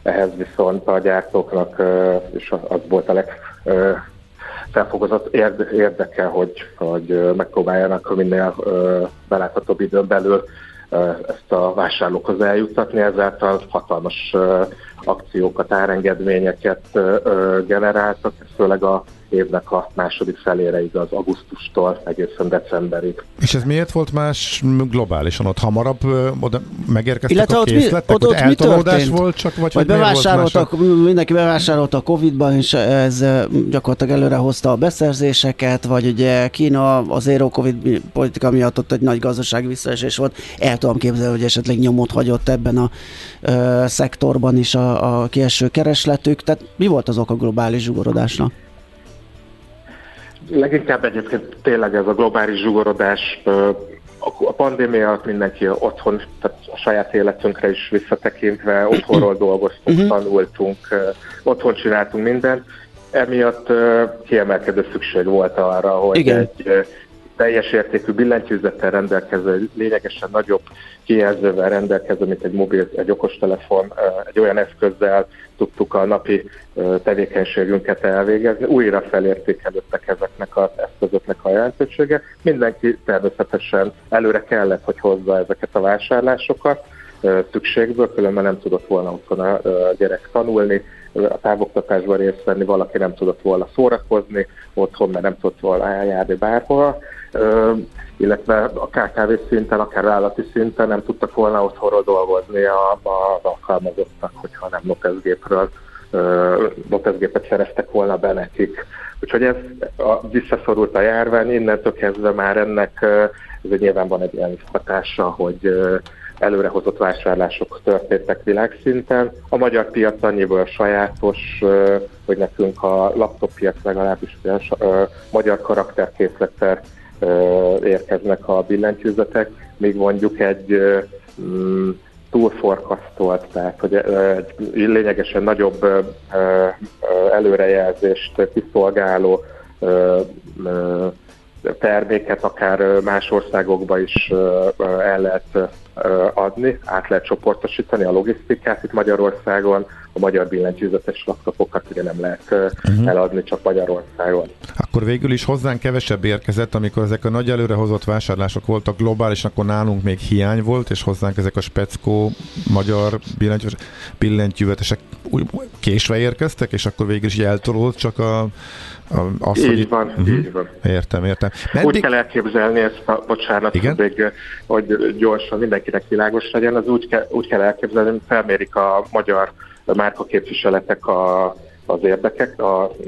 ehhez viszont a gyártóknak és az volt a legfelfogozott érdeke, hogy megpróbáljanak minél beláthatóbb időn belül ezt a vásárlókhoz eljutatni, ezáltal hatalmas akciókat, árengedményeket generáltak, főleg a évnek a második felére igaz, augusztustól egészen decemberig. És ez miért volt más globálisan? Ott hamarabb oda megérkeztek illetve a készletek? Ott eltolódás volt csak? Vagy bevásároltak, mindenki bevásárolta a Covid-ban, és ez gyakorlatilag előre hozta a beszerzéseket, vagy ugye Kína az zero Covid politika miatt ott egy nagy gazdasági visszaesés volt. El tudom képzelni, hogy esetleg nyomot hagyott ebben a szektorban is a kieső keresletük. Tehát mi volt az oka globális zsugorodásnak? Leginkább egyébként tényleg ez a globális zsugorodás a pandémia alatt mindenki otthon, tehát a saját életünkre is visszatekintve, otthonról dolgoztunk, tanultunk, otthon csináltunk mindent. Emiatt kiemelkedő szükség volt arra, hogy egy teljes értékű billentyűzettel rendelkező, lényegesen nagyobb kijelzővel rendelkező, mint egy mobil, egy okostelefon, egy olyan eszközzel tudtuk a napi tevékenységünket elvégezni. Újra felértékelődtek ezeknek az eszközöknek a jelentősége. Mindenki természetesen előre kellett, hogy hozza ezeket a vásárlásokat szükségből, különben nem tudott volna otthon a gyerek tanulni, a távoktatásban részt venni, valaki nem tudott volna szórakozni otthon, mert nem tudott volna eljárni bárhol, illetve a KKV szinten, akár állati szinten nem tudtak volna otthonról dolgozni az alkalmazottak, hogyha nem noteszgépet szereztek volna be nekik. Úgyhogy ez visszaszorult a járvány, innentől kezdve már ennek nyilván van egy ilyen hatása, hogy előrehozott vásárlások történtek világszinten. A magyar piac annyiból sajátos, hogy nekünk a laptop piac legalábbis magyar karakterkészlettel érkeznek a billentyűzetek, még mondjuk egy túlforkasztolt, tehát hogy egy lényegesen nagyobb előrejelzést kiszolgáló terméket akár más országokba is el lehet adni, át lehet csoportosítani a logisztikát itt Magyarországon, a magyar billentyűzetes laptopokat ugye nem lehet eladni, csak Magyarországon. Akkor végül is hozzánk kevesebb érkezett, amikor ezek a nagy előrehozott vásárlások voltak globálisan, akkor nálunk még hiány volt, és hozzánk ezek a speckó magyar billentyűzetesek késve érkeztek, és akkor végül is eltolódott csak az, így hogy... van, így van. Értem. Meddig... Úgy kell elképzelni ezt, hogy gyorsan mindenkinek világos legyen, az úgy kell elképzelni, hogy felmérik a magyar márkaképviseletek az érdekek,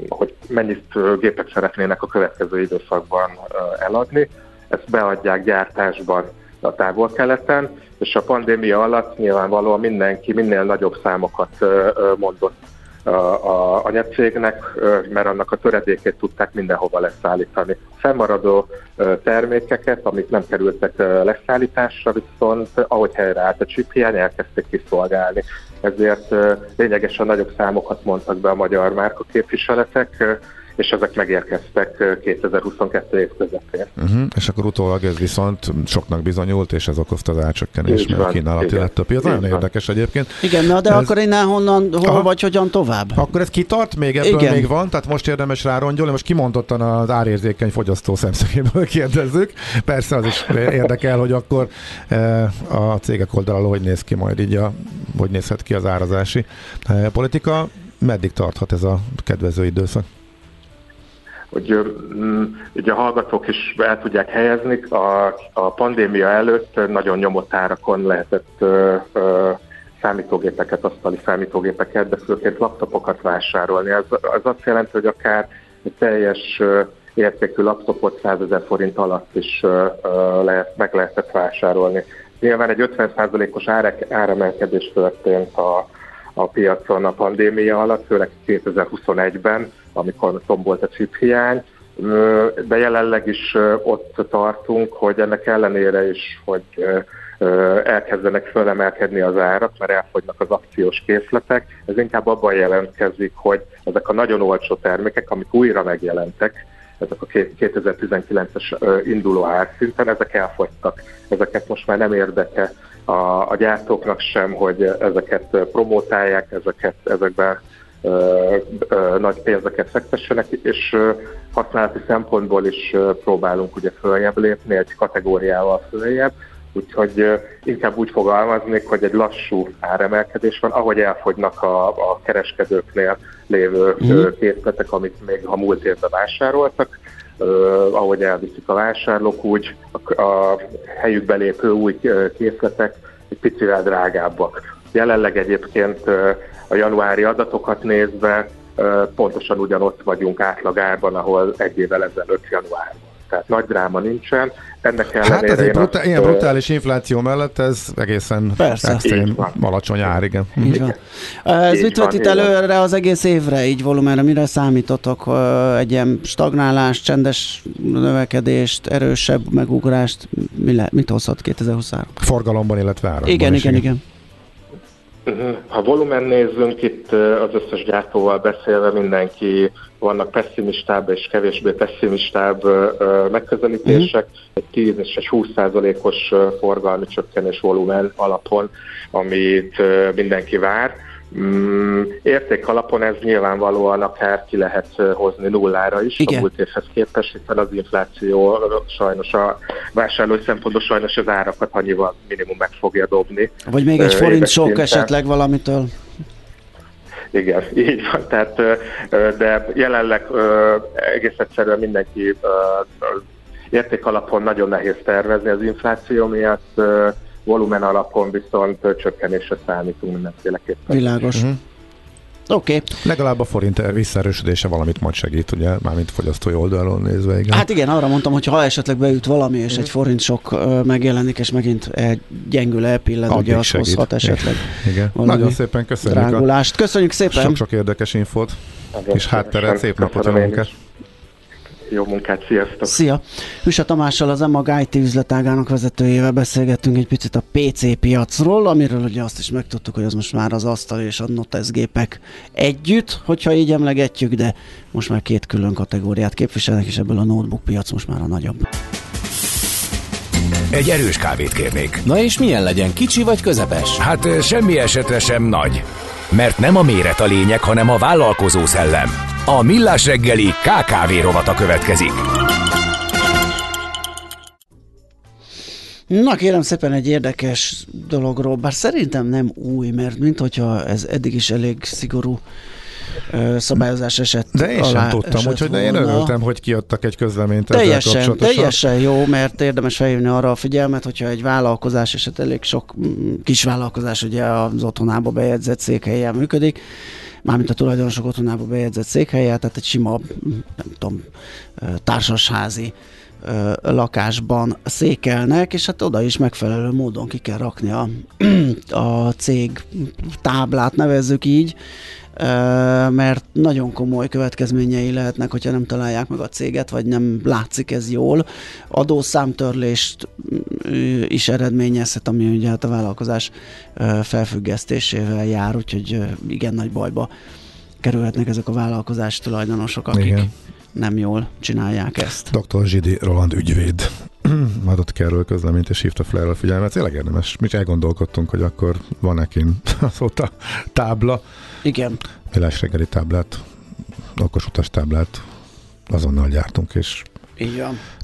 hogy mennyit gépet szeretnének a következő időszakban eladni. Ezt beadják gyártásban a Távol-Keleten, és a pandémia alatt nyilvánvalóan mindenki minél nagyobb számokat mondott a anyacégnek, mert annak a töredékét tudták mindenhova leszállítani. Fennmaradó termékeket, amik nem kerültek leszállításra, viszont ahogy helyreállt a csiphiány, elkezdték kiszolgálni. Ezért lényegesen nagyobb számokat mondtak be a magyar márkaképviseletek, és ezek megérkeztek 2022 év közepén. És akkor utólag ez viszont soknak bizonyult, és ez okozta az árcsökkenés, mert kínálati lett a piac. Nagyon érdekes egyébként. Igen, na de ez... akkor innen hol vagy, hogyan tovább? Akkor ez kitart még, ebből még van, tehát most érdemes rárongyolni, most kimondottan az árérzékeny fogyasztó szemszögéből kérdezzük. Persze az is érdekel, hogy akkor a cégek oldaláról hogy néz ki majd így, hogy nézhet ki az árazási politika. Meddig tarthat ez a kedvező időszak? Hogy ugye a hallgatók is el tudják helyezni, a pandémia előtt nagyon nyomott árakon lehetett számítógépeket, asztali számítógépeket, de főként laptopokat vásárolni. Az azt jelenti, hogy akár egy teljes értékű laptopot 100 000 forint alatt is meg lehetett vásárolni. Nyilván egy 50%-os áremelkedés történt a piacon a pandémia alatt, főleg 2021-ben, amikor tombolt a csiphiány, de jelenleg is ott tartunk, hogy ennek ellenére is, hogy elkezdenek fölemelkedni az árak, mert elfogynak az akciós készletek. Ez inkább abban jelentkezik, hogy ezek a nagyon olcsó termékek, amik újra megjelentek, ezek a 2019-es induló árszinten, ezek elfogytak. Ezeket most már nem érdeke a gyártóknak sem, hogy ezeket promotálják, ezekben nagy pénzeket fektessenek, és használati szempontból is próbálunk ugye följebb lépni, egy kategóriával följebb, úgyhogy inkább úgy fogalmaznék, hogy egy lassú áremelkedés van, ahogy elfogynak a kereskedőknél lévő készletek, amit még a múlt évben vásároltak, ahogy elviszik a vásárlók, úgy a helyükbe lépő új készletek egy picivel drágábbak. Jelenleg egyébként a januári adatokat nézve pontosan ugyanott vagyunk átlagárban, ahol egy évvel ezelőtt január volt. tehát nagy dráma nincsen. Ennek ellenére hát ez egy ilyen brutális infláció mellett ez egészen extrém alacsony ár, igen. Így van. Ez mit vetít előre az egész évre, így volumenre, mire számítotok? Egy ilyen stagnálást, csendes növekedést, erősebb megugrást, mit hozhat 2023? Forgalomban, illetve árakban. Igen. Ha volumen nézzünk, itt az összes gyártóval beszélve mindenki, vannak pesszimistább és kevésbé pesszimistább megközelítések, egy 10 és egy 20%-os forgalmi csökkenés volumen alapon, amit mindenki vár. Érték alapon ez nyilvánvalóan akár ki lehet hozni nullára is, igen, a múlt évhez képest, hiszen az infláció sajnos a vásárlói szempontból sajnos az árakat annyival minimum meg fogja dobni. Vagy még egy forint sok szinten esetleg valamitől. Igen, így van, tehát, de jelenleg egész egyszerűen mindenki érték alapon nagyon nehéz tervezni az infláció miatt, volumen alapon viszont csökkenésre számítunk mindenféleképpen. Világos. Uh-huh. Oké. Legalább a forint visszaerősödése valamit majd segít, ugye, mármint fogyasztói oldalon nézve, igen. Hát igen, arra mondtam, hogy ha esetleg beüt valami, és egy forint sok megjelenik, és megint gyengül elpillad, ugye az hozhat esetleg. Igen. Nagyon szépen köszönjük drágulást. Köszönjük szépen. Sok-sok érdekes infót, és hátteret, szép napot, jó munkát. Jó munkát, sziasztok! Szia! Hüsa Tamással, az EMAG IT üzletágának vezetőjével beszélgettünk egy picit a PC piacról, amiről ugye azt is megtudtuk, hogy az most már az asztali és a noteszgépek együtt, hogyha így emlegetjük, de most már két külön kategóriát képviselnek, és ebből a notebook piac most már a nagyobb. Egy erős kávét kérnék. Na és milyen legyen, kicsi vagy közepes? Hát semmi esetre sem nagy. Mert nem a méret a lényeg, hanem a vállalkozó szellem. A Millás reggeli KKV rovata következik. Na kérem szépen, egy érdekes dologról, bár szerintem nem új, mert minthogyha ez eddig is elég szigorú szabályozás eset alá. De én sem tudtam, úgyhogy én örültem, hogy kiadtak egy közleményt ezzel kapcsolatosan. Teljesen jó, mert érdemes felhívni arra a figyelmet, hogyha egy vállalkozás eset, elég sok kis vállalkozás ugye az otthonába bejegyzett székhelyen működik, mármint a tulajdonosok otthonába bejegyzett székhelyen, tehát egy sima, nem tudom, társasházi lakásban székelnek, és hát oda is megfelelő módon ki kell rakni a cég táblát, nevezzük így, mert nagyon komoly következményei lehetnek, hogyha nem találják meg a céget, vagy nem látszik ez jól. Adószámtörlést is eredményezhet, ami ugye hát a vállalkozás felfüggesztésével jár, úgyhogy igen nagy bajba kerülhetnek ezek a vállalkozás tulajdonosok, akik igen, nem jól csinálják ezt. Dr. Zsidi Roland ügyvéd adott ki erről közleményt, és hívta fel a figyelmet. Tényleg érdemes. Mi elgondolkodtunk, hogy akkor van-e kint azóta tábla. Igen. Millás reggeli táblát, okosutas táblát azonnal gyártunk, és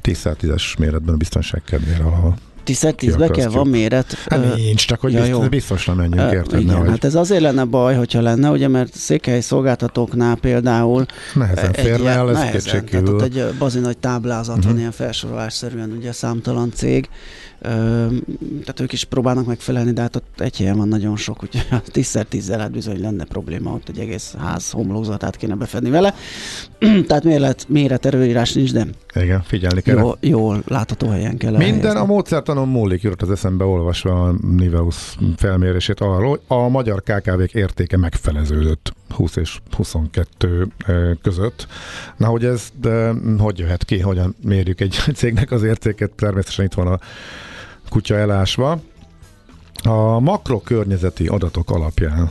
10x10-es méretben a biztonság kedvére, ahol 10x10-be kell, van méret. Hát nincs, csak hogy biztosra menjünk, érted? Igen, hát ez azért lenne baj, hogyha lenne, ugye, mert székhelyi szolgáltatóknál például nehezen férne el, ez kétségkívül. Tehát ott egy bazi nagy táblázat van, ilyen felsorolásszerűen ugye számtalan cég, tehát ők is próbálnak megfelelni, de hát ott egy helyen van nagyon sok, úgyhogy 10x10-el hát bizony lenne probléma, ott egy egész ház homlokzatát kéne befedni vele. Tehát méret erőírás nincs, de igen, figyelni kell. Jól látható helyen kell elhelyezni. Minden a módszertanon múlik, jutott az eszembe olvasva a Niveus felmérését arról, hogy a magyar KKV-k értéke megfeleződött 20 és 22 között. Na, hogy ez hogy jöhet ki, hogyan mérjük egy cégnek az értéket? Természetesen itt van a kutya elásva. A makrokörnyezeti adatok alapján,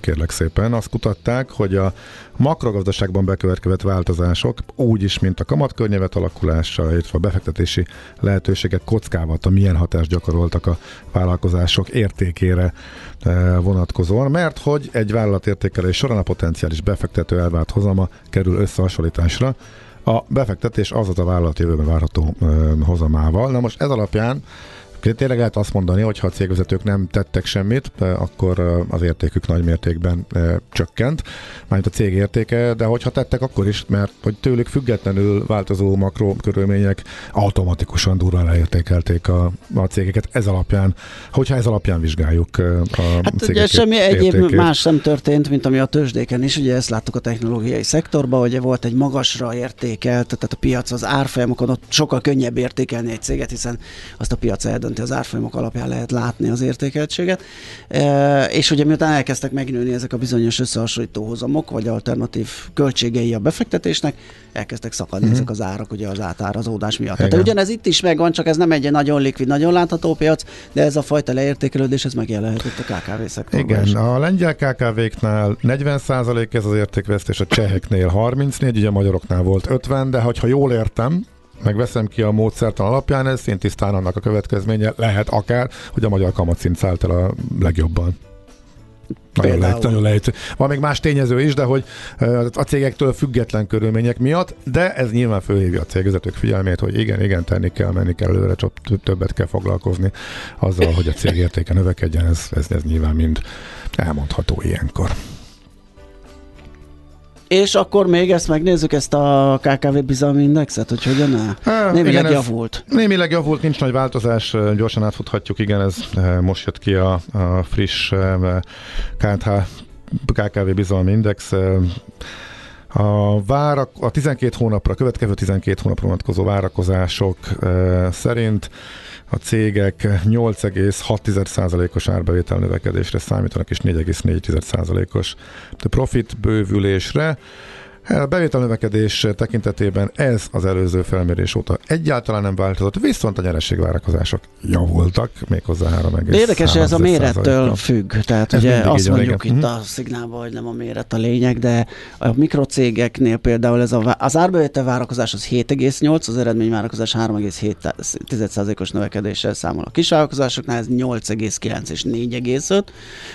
kérlek szépen, azt kutatták, hogy a makrogazdaságban bekövetkezett változások úgyis, mint a kamatkörnyezet alakulása, illetve a befektetési lehetőségek kockávata milyen hatást gyakoroltak a vállalkozások értékére vonatkozóan, mert hogy egy vállalat értékelés során a potenciális befektető elvárt hozama kerül összehasonlításra, a befektetés azaz a vállalat jövőben várható hozamával. Na most ez alapján Tényleg lehet azt mondani, hogy ha a cégvezetők nem tettek semmit, akkor az értékük nagy mértékben csökkent, mármint a cég értéke, de hogyha tettek, akkor is, mert hogy tőlük függetlenül változó makrokörülmények automatikusan durván leértékelték a cégeket. Ez alapján, hogyha ez alapján vizsgáljuk a cégeket. Ugye semmi értékét. Egyéb más sem történt, mint ami a tőzsdéken is, ugye ezt láttuk a technológiai szektorban, hogy volt egy magasra értékelt, tehát a piac az árfolyamokon, ott sokkal könnyebb értékelni egy céget, hiszen azt a piac eldönti, az árfolyamok alapján lehet látni az értékeltséget. És ugye miután elkezdtek megnőni ezek a bizonyos összehasonlító hozamok, vagy alternatív költségei a befektetésnek, elkezdtek szakadni ezek az árak, ugye az átárazódás miatt. Tehát ugyanez itt is megvan, csak ez nem egy nagyon likvid, nagyon látható piac, de ez a fajta leértékelődés, ez megjelenhetett a KKV szektorban. Igen, is. A lengyel KKV-knál 40% ez az értékvesztés, a cseheknél 34%, ugye a magyaroknál volt 50%, de ha jól értem, megveszem ki a módszertan alapján, ez szintisztán annak a következménye lehet akár, hogy a magyar kamatszint szállt el a legjobban. Nagyon lejtő. Van még más tényező is, de hogy a cégektől független körülmények miatt, de ez nyilván fölhívja a cégvezetők figyelmét, hogy igen, tenni kell, menni kell előre, csak többet kell foglalkozni azzal, hogy a cég értéke növekedjen, ez nyilván mind elmondható ilyenkor. És akkor még ezt megnézzük, ezt a KKV bizalmi indexet, hogy hogyan áll? Némileg javult. Némileg javult, nincs nagy változás, gyorsan átfuthatjuk, igen, ez most jött ki a friss KKV bizalmi index. A 12 hónapra, következő 12 hónapra vonatkozó várakozások szerint a cégek 8,6%-os árbevétel növekedésre számítanak, és 4,4%-os profit bővülésre. A bevétel növekedés tekintetében ez az előző felmérés óta egyáltalán nem változott, viszont a nyerességvárakozások javultak, méghozzá 3,3%. Érdekes, ez a mérettől függ. Tehát ez ugye azt mondjuk itt a szignálban, hogy nem a méret a lényeg, de a mikrocégeknél például ez az árbevétel várakozás az 7,8%, az eredményvárakozás 3,7%-os növekedéssel számol. A kisvállalkozásoknál ez 8,9 és 4,5,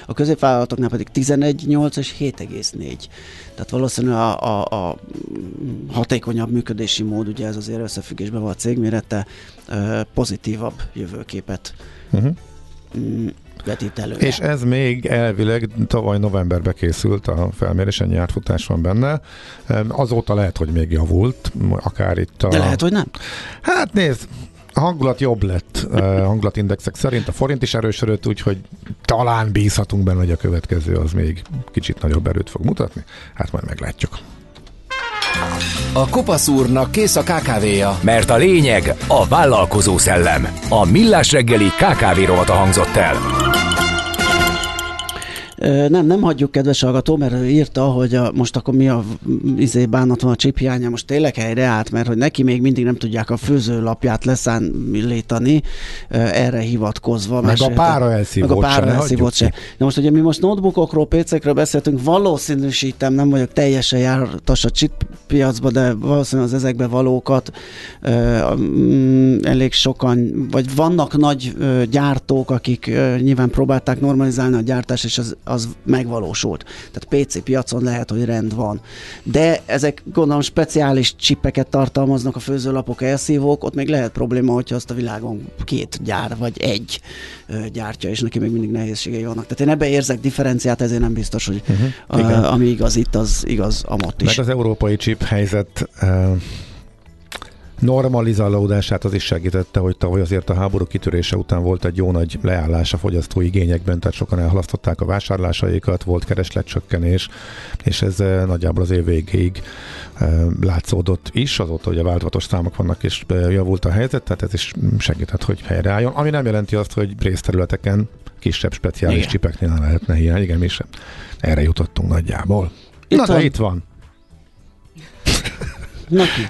a középvállalatoknál pedig 11,8 és 7,4. Tehát valószínűleg a hatékonyabb működési mód, ugye ez azért összefüggésben van a cég mérete, pozitívabb jövőképet vetít előre. És ez még elvileg tavaly novemberben készült a felmérés, ennyi átfutás van benne. Azóta lehet, hogy még javult, akár itt de lehet, hogy nem? Hát nézd, a hangulat jobb lett hangulatindexek szerint, a forint is erősödött, úgyhogy talán bízhatunk benne, hogy a következő az még kicsit nagyobb erőt fog mutatni. Hát majd meglátjuk. A kopasz úrnak kész a KKV-ja, mert a lényeg a vállalkozó szellem. A Millás reggeli KKV rovata hangzott el. Nem hagyjuk, kedves hallgató, mert írta, hogy most akkor mi a bánat van a chip hiánya, most tényleg helyreállt, mert hogy neki még mindig nem tudják a főzőlapját leszállítani, erre hivatkozva. Meg a pára elszívót se. Na most ugye mi most notebookokról, PC-kről beszéltünk, valószínűsítem, nem vagyok teljesen jártas a chip piacba, de valószínűleg az ezekbe valókat elég sokan, vagy vannak nagy gyártók, akik nyilván próbálták normalizálni a gyártást, és az megvalósult. Tehát PC piacon lehet, hogy rend van. De ezek gondolom speciális csipeket tartalmaznak a főzőlapok, elszívók, ott még lehet probléma, hogyha azt a világon két gyár vagy egy gyártja, és neki még mindig nehézségei vannak. Tehát én ebbe érzek differenciát, ezért nem biztos, hogy ami igaz itt, az igaz amott is. Meg az európai chip helyzet normalizálódását az is segítette, hogy tavaly azért a háború kitörése után volt egy jó nagy leállás a fogyasztói igényekben, tehát sokan elhalasztották a vásárlásaikat, volt keresletcsökkenés, és ez nagyjából az év végéig látszódott is, azóta ugye változatos számok vannak, és javult a helyzet, tehát ez is segített, hogy helyreálljon, ami nem jelenti azt, hogy részterületeken kisebb speciális csipeknél lehetne hiány, igen, mi sem. Erre jutottunk nagyjából. Itt van.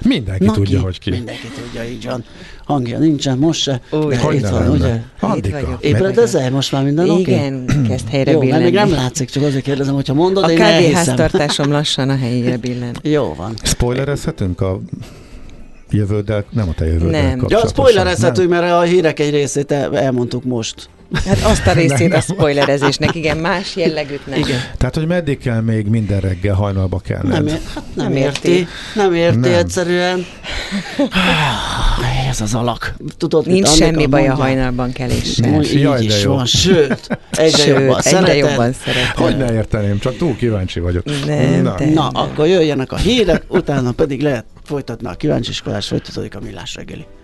Mindenki tudja, hogy ki. Mindenki tudja, így van. Hangja nincsen, most se. Itt van, ugye? Andika. Ébredezel most már minden? Igen, kezd helyre billenni. Jó, mert még nem látszik, csak azért kérdezem, hogyha mondod, én elhiszem. A kávéháztartásom lassan a helyére billen. Jó van. Spoilerezhetünk a jövőddel, nem a te jövőddel kapcsolatosan. Ja, spoilerezhetünk, mert a hírek egy részét elmondtuk most. Hát azt a részét nem. A spoilerezésnek, igen, más jellegűt nem. Igen. Tehát, hogy meddig kell még minden reggel hajnalba kellned? Nem érti. Nem érti egyszerűen. ez az alak. Tudod, nincs semmi baj a hajnalban keléssel. Így is van, sőt, egyre jobban szeretem. Hogy ne érteném, csak túl kíváncsi vagyok. Na, akkor jöjjenek a hírek, utána pedig lehet folytatni a kíváncsi iskolás, folytatódik a Millás reggeli.